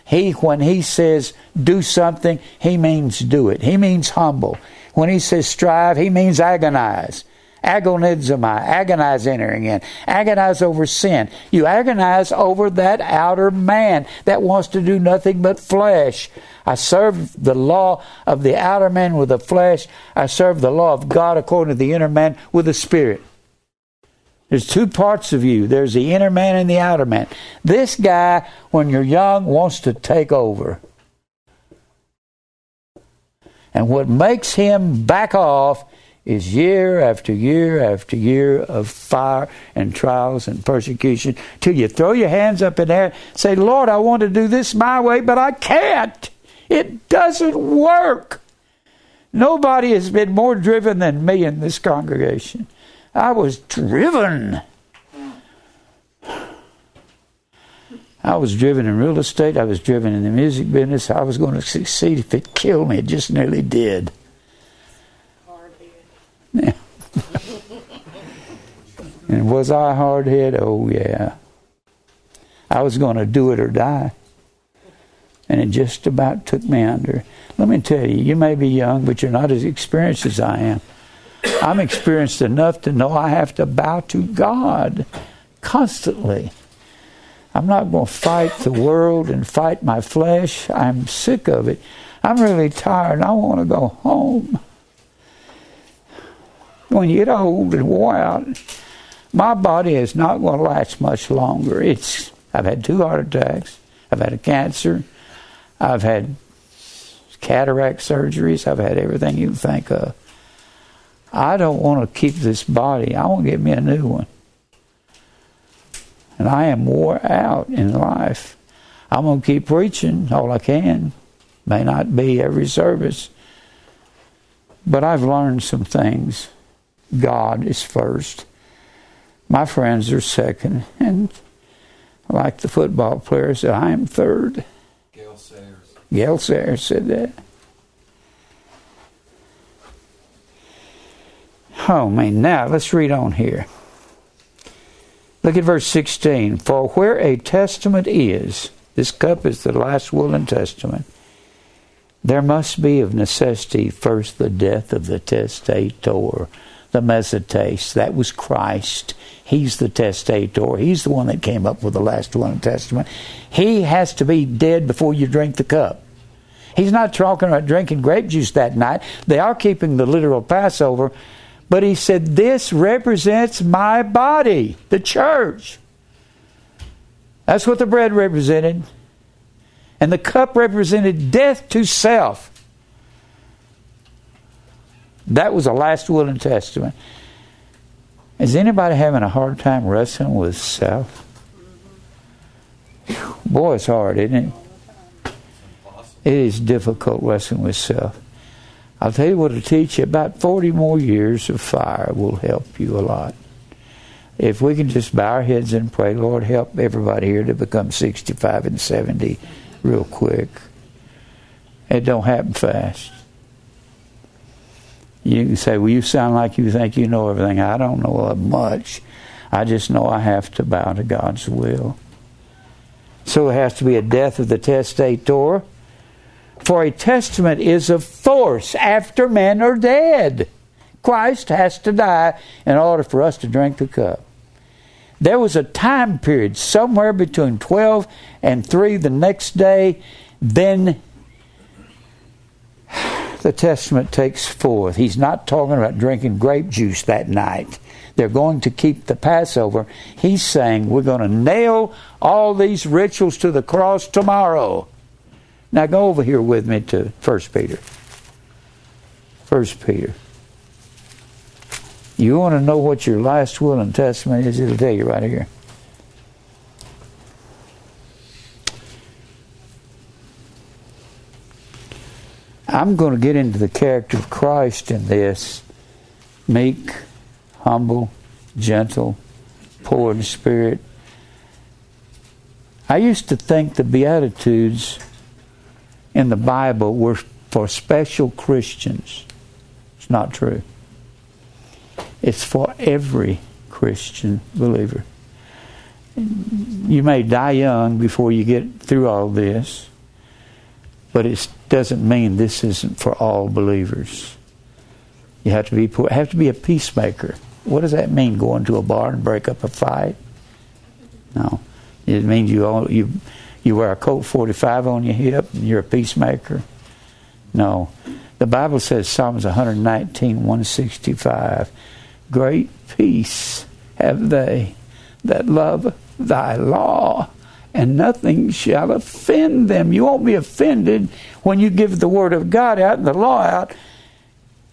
He, when he says do something, he means do it. He means humble. When he says strive, he means agonize. Agonizomai, agonize entering in. Agonize over sin. You agonize over that outer man that wants to do nothing but flesh. I serve the law of the outer man with the flesh. I serve the law of God according to the inner man with the Spirit. There's two parts of you. There's the inner man and the outer man. This guy, when you're young, wants to take over. And what makes him back off is year after year after year of fire and trials and persecution till you throw your hands up in the air and say, Lord, I want to do this my way, but I can't. It doesn't work. Nobody has been more driven than me in this congregation. I was driven. I was driven in real estate. I was driven in the music business. I was going to succeed if it killed me. It just nearly did. Yeah. And was I hard-headed? Oh, yeah. I was going to do it or die. And it just about took me under. Let me tell you, you may be young, but you're not as experienced as I am. I'm experienced enough to know I have to bow to God constantly. I'm not going to fight the world and fight my flesh. I'm sick of it. I'm really tired. I want to go home. When you get old and wore out, my body is not going to last much longer. It's I've had two heart attacks. I've had a cancer. I've had cataract surgeries. I've had everything you can think of. I don't want to keep this body. I want to get me a new one. And I am wore out in life. I'm going to keep preaching all I can. May not be every service. But I've learned some things. God is first. My friends are second. And like the football player said, I am third. Gale Sayers. Gale Sayers said that. Oh, man. Now, let's read on here. Look at verse sixteen. For where a testament is, this cup is the last will and testament, there must be of necessity first the death of the testator. The mesites, that was Christ. He's the testator. He's the one that came up with the last will and testament. He has to be dead before you drink the cup. He's not talking about drinking grape juice that night. They are keeping the literal Passover. But he said, this represents my body, the church. That's what the bread represented. And the cup represented death to self. That was the last will and testament. Is anybody having a hard time wrestling with self? Boy, it's hard, isn't it? It's impossible. It is difficult wrestling with self. I'll tell you what it'll teach you. About forty more years of fire will help you a lot. If we can just bow our heads and pray, Lord, help everybody here to become sixty-five and seventy real quick. It don't happen fast. You can say, well, you sound like you think you know everything. I don't know much. I just know I have to bow to God's will. So it has to be a death of the testator. For a testament is of force after men are dead. Christ has to die in order for us to drink the cup. There was a time period somewhere between twelve and three the next day. Then the testament takes forth. He's not talking about drinking grape juice that night. They're going to keep the Passover. He's saying we're going to nail all these rituals to the cross tomorrow. Now go over here with me to First Peter. First Peter. You want to know what your last will and testament is? It'll tell you right here. I'm going to get into the character of Christ in this. Meek, humble, gentle, poor in spirit. I used to think the Beatitudes in the Bible were for special Christians. It's not true. It's for every Christian believer. You may die young before you get through all this, but it doesn't mean this isn't for all believers. You have to be poor, have to be a peacemaker. What does that mean? Going to a bar and break up a fight? No, it means you all, you you wear a Colt forty-five on your hip and you're a peacemaker. No, the Bible says Psalms one nineteen, one sixty-five. Great peace have they that love thy law, and nothing shall offend them. You won't be offended when you give the word of God out and the law out.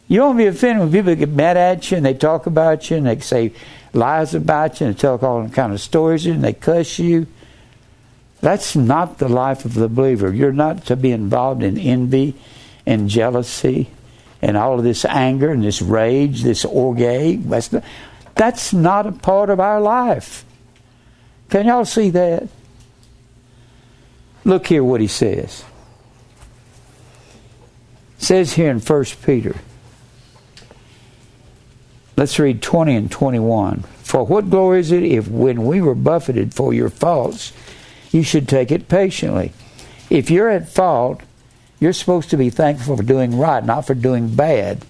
You won't be offended when people get mad at you and they talk about you and they say lies about you and they tell all kind of stories and they cuss you. That's not the life of the believer. You're not to be involved in envy and jealousy and all of this anger and this rage, this orgy. That's not, that's not a part of our life. Can y'all see that? Look here what he says. It says here in First Peter. Let's read twenty and twenty-one. For what glory is it if when we were buffeted for your faults, you should take it patiently. If you're at fault, you're supposed to be thankful for doing right, not for doing bad.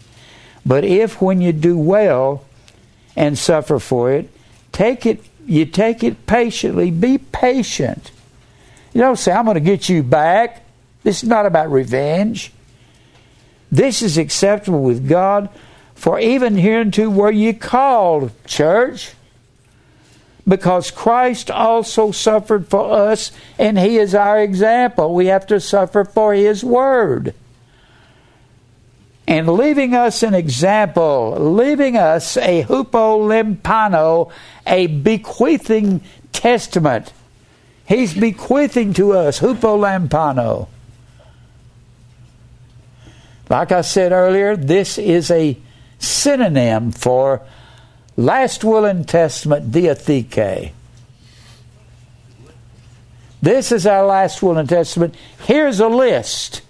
But if when you do well and suffer for it, take it, you take it patiently. Be patient. You don't say, I'm going to get you back. This is not about revenge. This is acceptable with God, for even hereunto were ye called, church, because Christ also suffered for us, and He is our example. We have to suffer for His word. And leaving us an example, leaving us a hupolimpano, a bequeathing testament. He's bequeathing to us, hupolimpano. Like I said earlier, this is a synonym for last will and testament, diatheke. This is our last will and testament. Here's a list.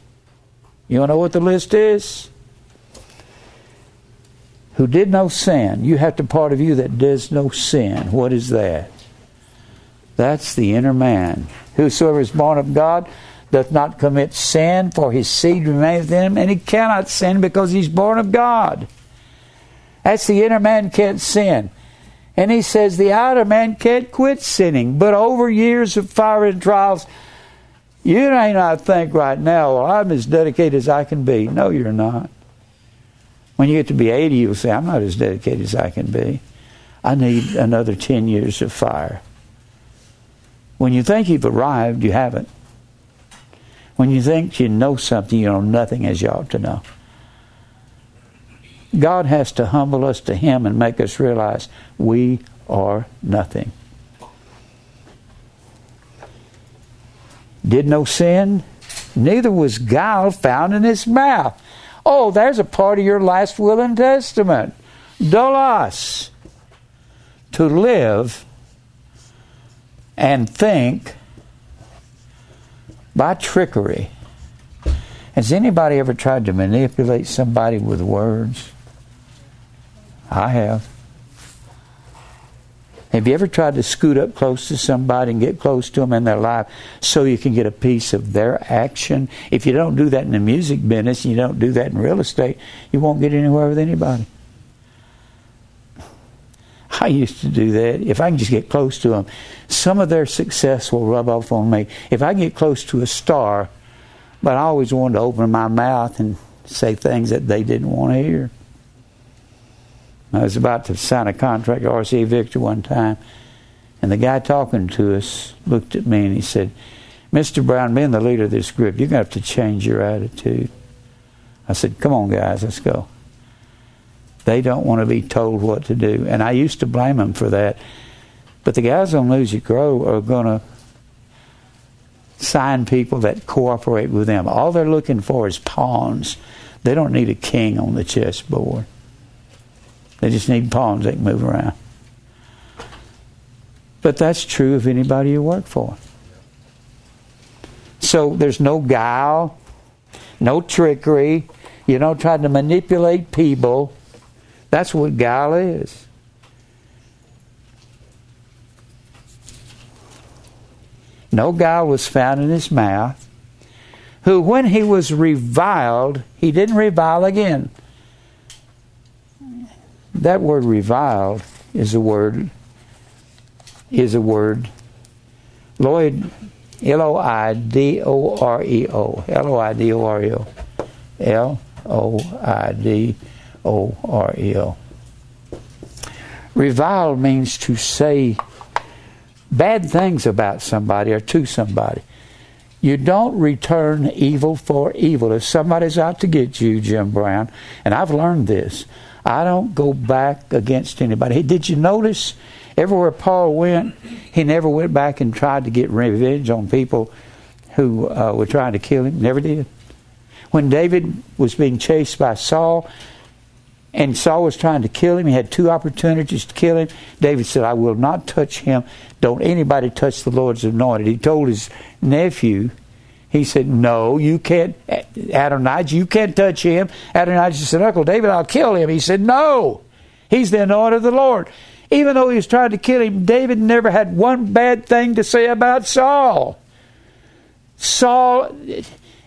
You want to know what the list is? Who did no sin. You have to part of you that does no sin. What is that? That's the inner man. Whosoever is born of God doth not commit sin, for his seed remaineth in him, and he cannot sin because he's born of God. That's the inner man can't sin. And he says the outer man can't quit sinning. But over years of fire and trials, you may not think right now, well, I'm as dedicated as I can be. No, you're not. When you get to be eighty, you'll say, I'm not as dedicated as I can be. I need another ten years of fire. When you think you've arrived, you haven't. When you think you know something, you know nothing as you ought to know. God has to humble us to Him and make us realize we are nothing. Did no sin, neither was guile found in his mouth. Oh, there's a part of your last will and testament. Dolus. To live and think by trickery. Has anybody ever tried to manipulate somebody with words? I have. Have you ever tried to scoot up close to somebody and get close to them in their life so you can get a piece of their action? If you don't do that in the music business and you don't do that in real estate, you won't get anywhere with anybody. I used to do that. If I can just get close to them, some of their success will rub off on me. If I get close to a star, but I always wanted to open my mouth and say things that they didn't want to hear. I was about to sign a contract at R C A Victor one time, and the guy talking to us looked at me and he said, "Mister Brown, being the leader of this group, you're going to have to change your attitude." I said, "Come on, guys, let's go." They don't want to be told what to do, and I used to blame them for that. But the guys on Lose Your Grow are going to sign people that cooperate with them. All they're looking for is pawns. They don't need a king on the chessboard. They just need pawns that can move around. But that's true of anybody you work for. So there's no guile, no trickery. You don't try to manipulate people. That's what guile is. No guile was found in his mouth, who when he was reviled, he didn't revile again. That word reviled is a word, is a word, Lloyd, L O I D O R E O, L O I D O R E O, L O I D O R E O. Revile means to say bad things about somebody or to somebody. You don't return evil for evil. If somebody's out to get you, Jim Brown, and I've learned this, I don't go back against anybody. Hey, did you notice everywhere Paul went, he never went back and tried to get revenge on people who uh, were trying to kill him? Never did. When David was being chased by Saul, and Saul was trying to kill him, he had two opportunities to kill him. David said, "I will not touch him. Don't anybody touch the Lord's anointed." He told his nephew, he said, "No, you can't, Adonijah, you can't touch him." Adonijah said, "Uncle David, I'll kill him." He said, "No, he's the anointed of the Lord." Even though he was trying to kill him, David never had one bad thing to say about Saul. Saul...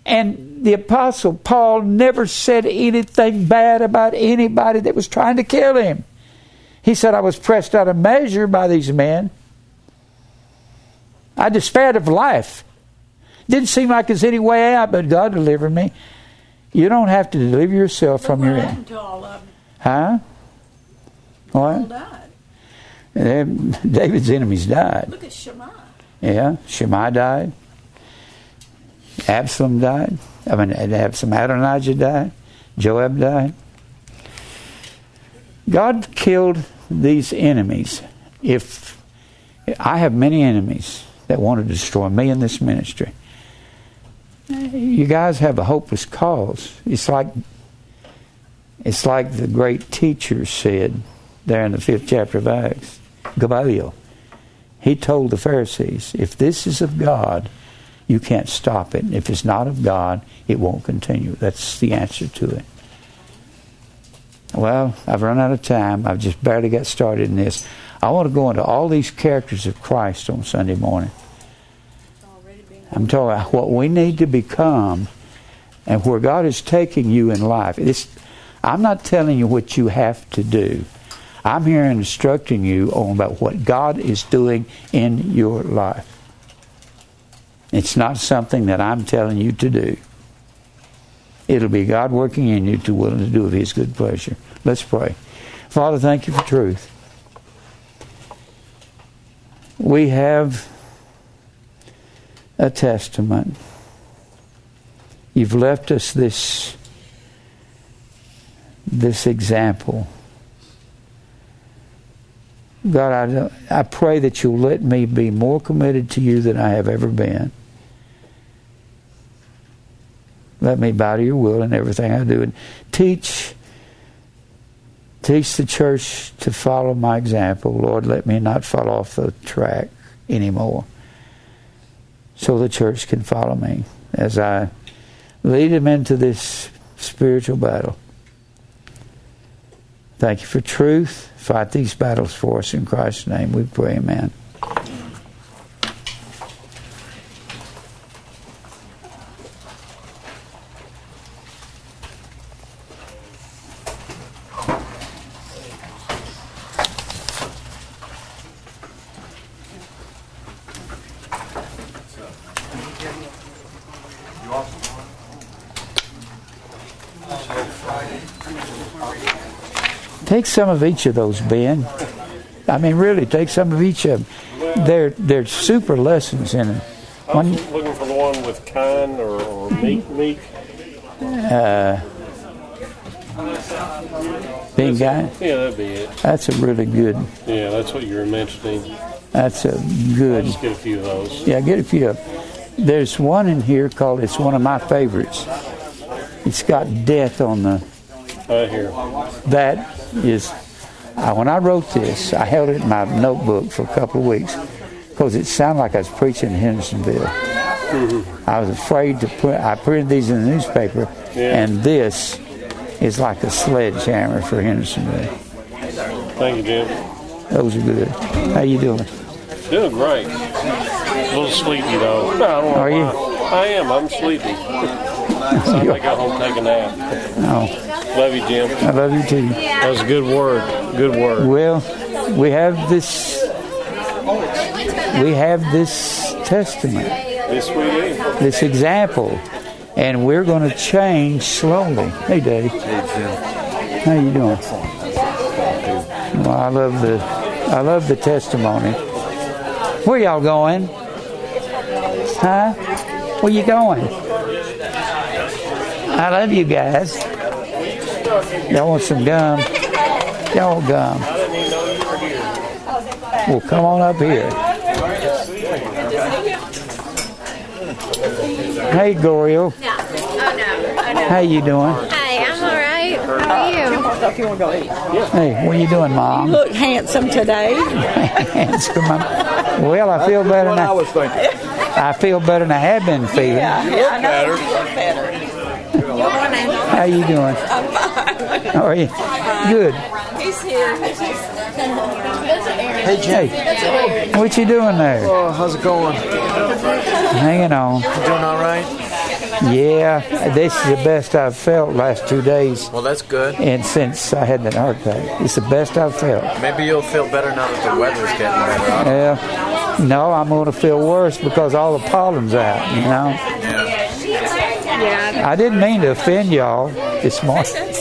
And the Apostle Paul never said anything bad about anybody that was trying to kill him. He said, "I was pressed out of measure by these men. I despaired of life. Didn't seem like there's any way out, but God delivered me." You don't have to deliver yourself but from your end. To all of them. Huh? They what? Died. David's enemies died. Look at Shammai. Yeah, Shammai died. Absalom died. I mean, Absalom, Adonijah died. Joab died. God killed these enemies. If I have many enemies that want to destroy me in this ministry. You guys have a hopeless cause. It's like it's like the great teacher said there in the fifth chapter of Acts. Gamaliel. He told the Pharisees, "If this is of God, you can't stop it. If it's not of God, it won't continue." That's the answer to it. Well, I've run out of time. I've just barely got started in this. I want to go into all these characters of Christ on Sunday morning. I'm talking about what we need to become and where God is taking you in life. It's, I'm not telling you what you have to do. I'm here instructing you on about what God is doing in your life. It's not something that I'm telling you to do. It'll be God working in you to willing to do of His good pleasure. Let's pray. Father, thank you for truth. We have a testament. You've left us this, this example. God, I, I pray that you'll let me be more committed to you than I have ever been. Let me bow to your will in everything I do. And teach, teach the church to follow my example. Lord, let me not fall off the track anymore, so the church can follow me as I lead them into this spiritual battle. Thank you for truth. Fight these battles for us. In Christ's name we pray, amen. Take some of each of those, Ben. I mean, really, take some of each of them. They're, they're super lessons in them. I was one, looking for the one with kind or, or meek, meek. Uh, being guy? Yeah, that'd be it. That's a really good. Yeah, that's what you were mentioning. That's a good. I'll just get a few of those. Yeah, get a few of them. There's one in here called, it's one of my favorites. It's got death on the. Right here. That is, uh, when I wrote this, I held it in my notebook for a couple of weeks because it sounded like I was preaching in Hendersonville. Mm-hmm. I was afraid to put, I printed these in the newspaper, yeah. And this is like a sledgehammer for Hendersonville. Thank you, Jim. Those are good. How you doing? Doing great. A little sleepy, though. No, I don't are you? I am. I'm sleepy. I think I'll home take a nap. No. Love you, Jim. I love you, too. That was a good word. Good word. Well, we have this... We have this testament. Yes, we do. This example. And we're going to change slowly. Hey, Dave. Hey, Jim. How you doing? Well, I love the, I love the testimony. Where y'all going? Huh? Where you going? I love you guys. Y'all want some gum? Y'all want gum? Well, come on up here. Hey, Goriel. How you doing? Hey, I'm all right. How are you? Hey, what are you doing, Mom? You look handsome today. Handsome. Well, I feel better than I was thinking. I feel better than I have been feeling. Yeah, you look better. You look better. How you doing? I'm fine. How are you? Good. He's here. Hey, Jay. What you doing there? Oh, how's it going? Hanging on. You doing all right? Yeah. This is the best I've felt last two days. Well, that's good. And since I had that heart attack, it's the best I've felt. Maybe you'll feel better now that the weather's getting better. Yeah. No, I'm going to feel worse because all the pollen's out, you know? Yeah. I didn't mean to offend y'all this morning. Talking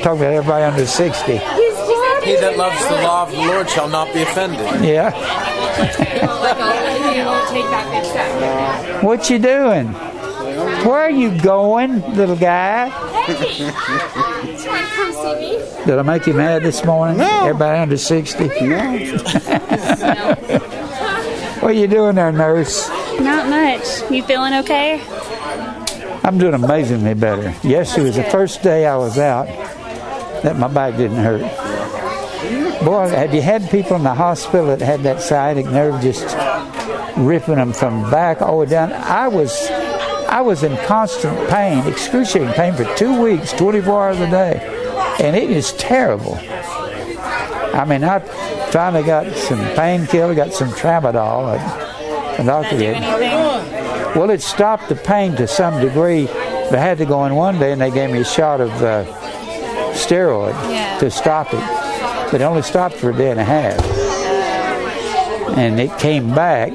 about everybody under sixty. He that loves the law of the Lord shall not be offended. Yeah. What you doing? Where are you going, little guy? Hey! Did you want to come see me? Did I make you mad this morning? No. Everybody under sixty? No. What are you doing there, nurse? Not much. You feeling okay? I'm doing amazingly better. Yesterday was the first day I was out that my back didn't hurt. Boy, have you had people in the hospital that had that sciatic nerve just ripping them from back all the way down? I was, I was in constant pain, excruciating pain for two weeks, twenty-four hours a day, and it is terrible. I mean, I finally got some painkiller, got some tramadol. I, Well, it stopped the pain to some degree. They had to go in one day, and they gave me a shot of uh, steroid yeah. to stop it. But it only stopped for a day and a half. And it came back.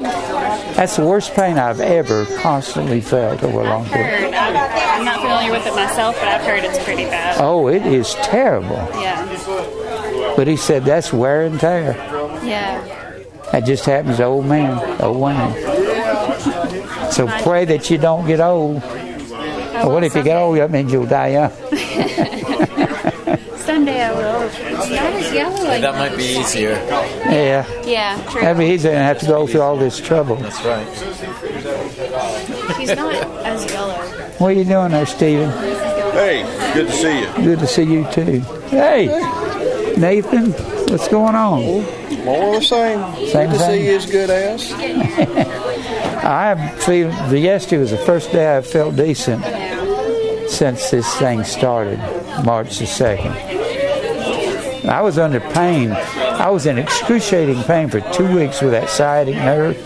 That's the worst pain I've ever constantly felt over a long period. I'm not familiar with it myself, but I've heard it's pretty bad. Oh, it is terrible. Yeah. But he said that's wear and tear. Yeah. That just happens to old men, old women. So pray that you don't get old. Or what if you get old? That means you'll die young. Someday I will. It's not as yellow. Yeah, that might be easier. Yeah. Yeah, true. That'd be easier than have to go through all this trouble. That's right. He's not as What are you doing there, Stephen? Hey, good to see you. Good to see you too. Hey, Nathan, what's going on? More of the same. Same good to same. see you, as good ass. I feel yesterday was the first day I felt decent since this thing started, March the second. I was under pain. I was in excruciating pain for two weeks with that sciatic nerve,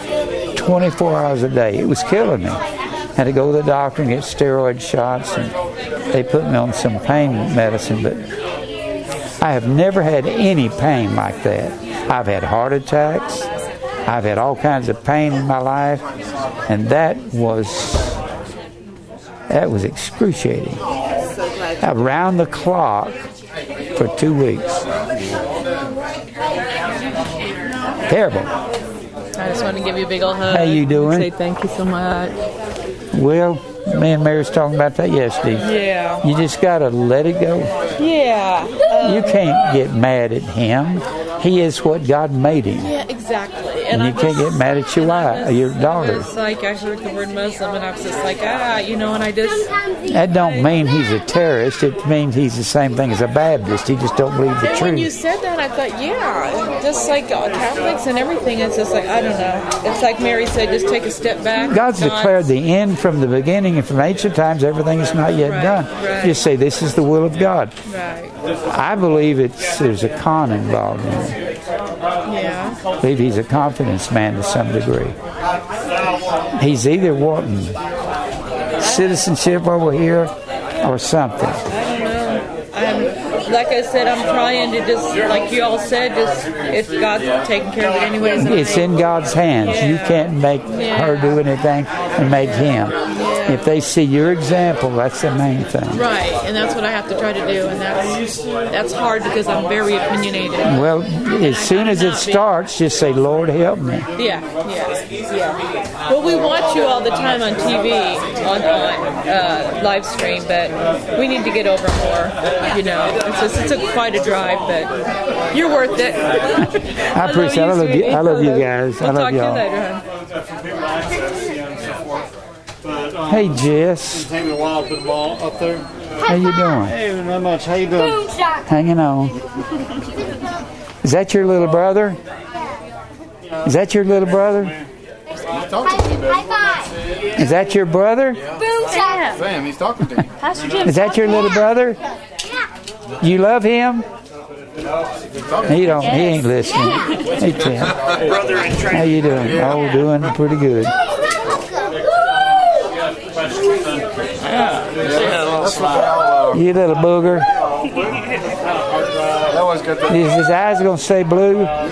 twenty-four hours a day. It was killing me. I had to go to the doctor and get steroid shots, and they put me on some pain medicine, but I have never had any pain like that. I've had heart attacks. I've had all kinds of pain in my life, and that was that was excruciating. Around the clock for two weeks. Terrible. I just want to give you a big old hug. How you doing? Say thank you so much. Well, me and Mary was talking about that yesterday. Yeah. You just got to let it go. Yeah. Um, you can't get mad at him. He is what God made him. Yeah, exactly. And, and you was, can't get mad at your wife, was, your daughter. It's like I heard the word Muslim, and I was just like, ah, you know, and I just... That don't mean he's a terrorist. It means he's the same thing as a Baptist. He just don't believe the and truth. When you said that, I thought, yeah, just like Catholics and everything, it's just like, I don't know. It's like Mary said, just take a step back. God's, God's declared the end from the beginning, and from ancient times, everything is not yet right, done. Right. Just say, this is the will of God. Right. I believe it's there's a con involved in it. Yeah. I believe he's a confidence man to some degree. He's either wanting citizenship over here or something. I don't know. I'm, like I said, I'm trying to just, like you all said, just if God's taking care of it anyways. It's in God's hands. Yeah. You can't make yeah. her do anything and make him. Yeah. If they see your example, that's the main thing. Right, and that's what I have to try to do, and that's that's hard because I'm very opinionated. Well, as soon as it starts, just say, Lord, help me. Yeah, yeah, yeah. Well, we watch you all the time on T V, on, on uh, live stream, but we need to get over more, you know. It's just, it's a, quite a drive, but you're worth it. I appreciate it. I love you, I love you guys. We'll I love y'all. Talk to you later. But, um, hey, Jess. It's taking a while to put them all up there. How you doing? Hey, not much. How you doing? Hanging on. Is that your little brother? Is that your little brother? Is that your brother? Sam, he's talking to you. Is that your little brother? You love him? He don't. He ain't listening. Hey, Tim. How you doing? Oh, doing pretty good. Yeah. You little booger. Is his eyes going to stay blue?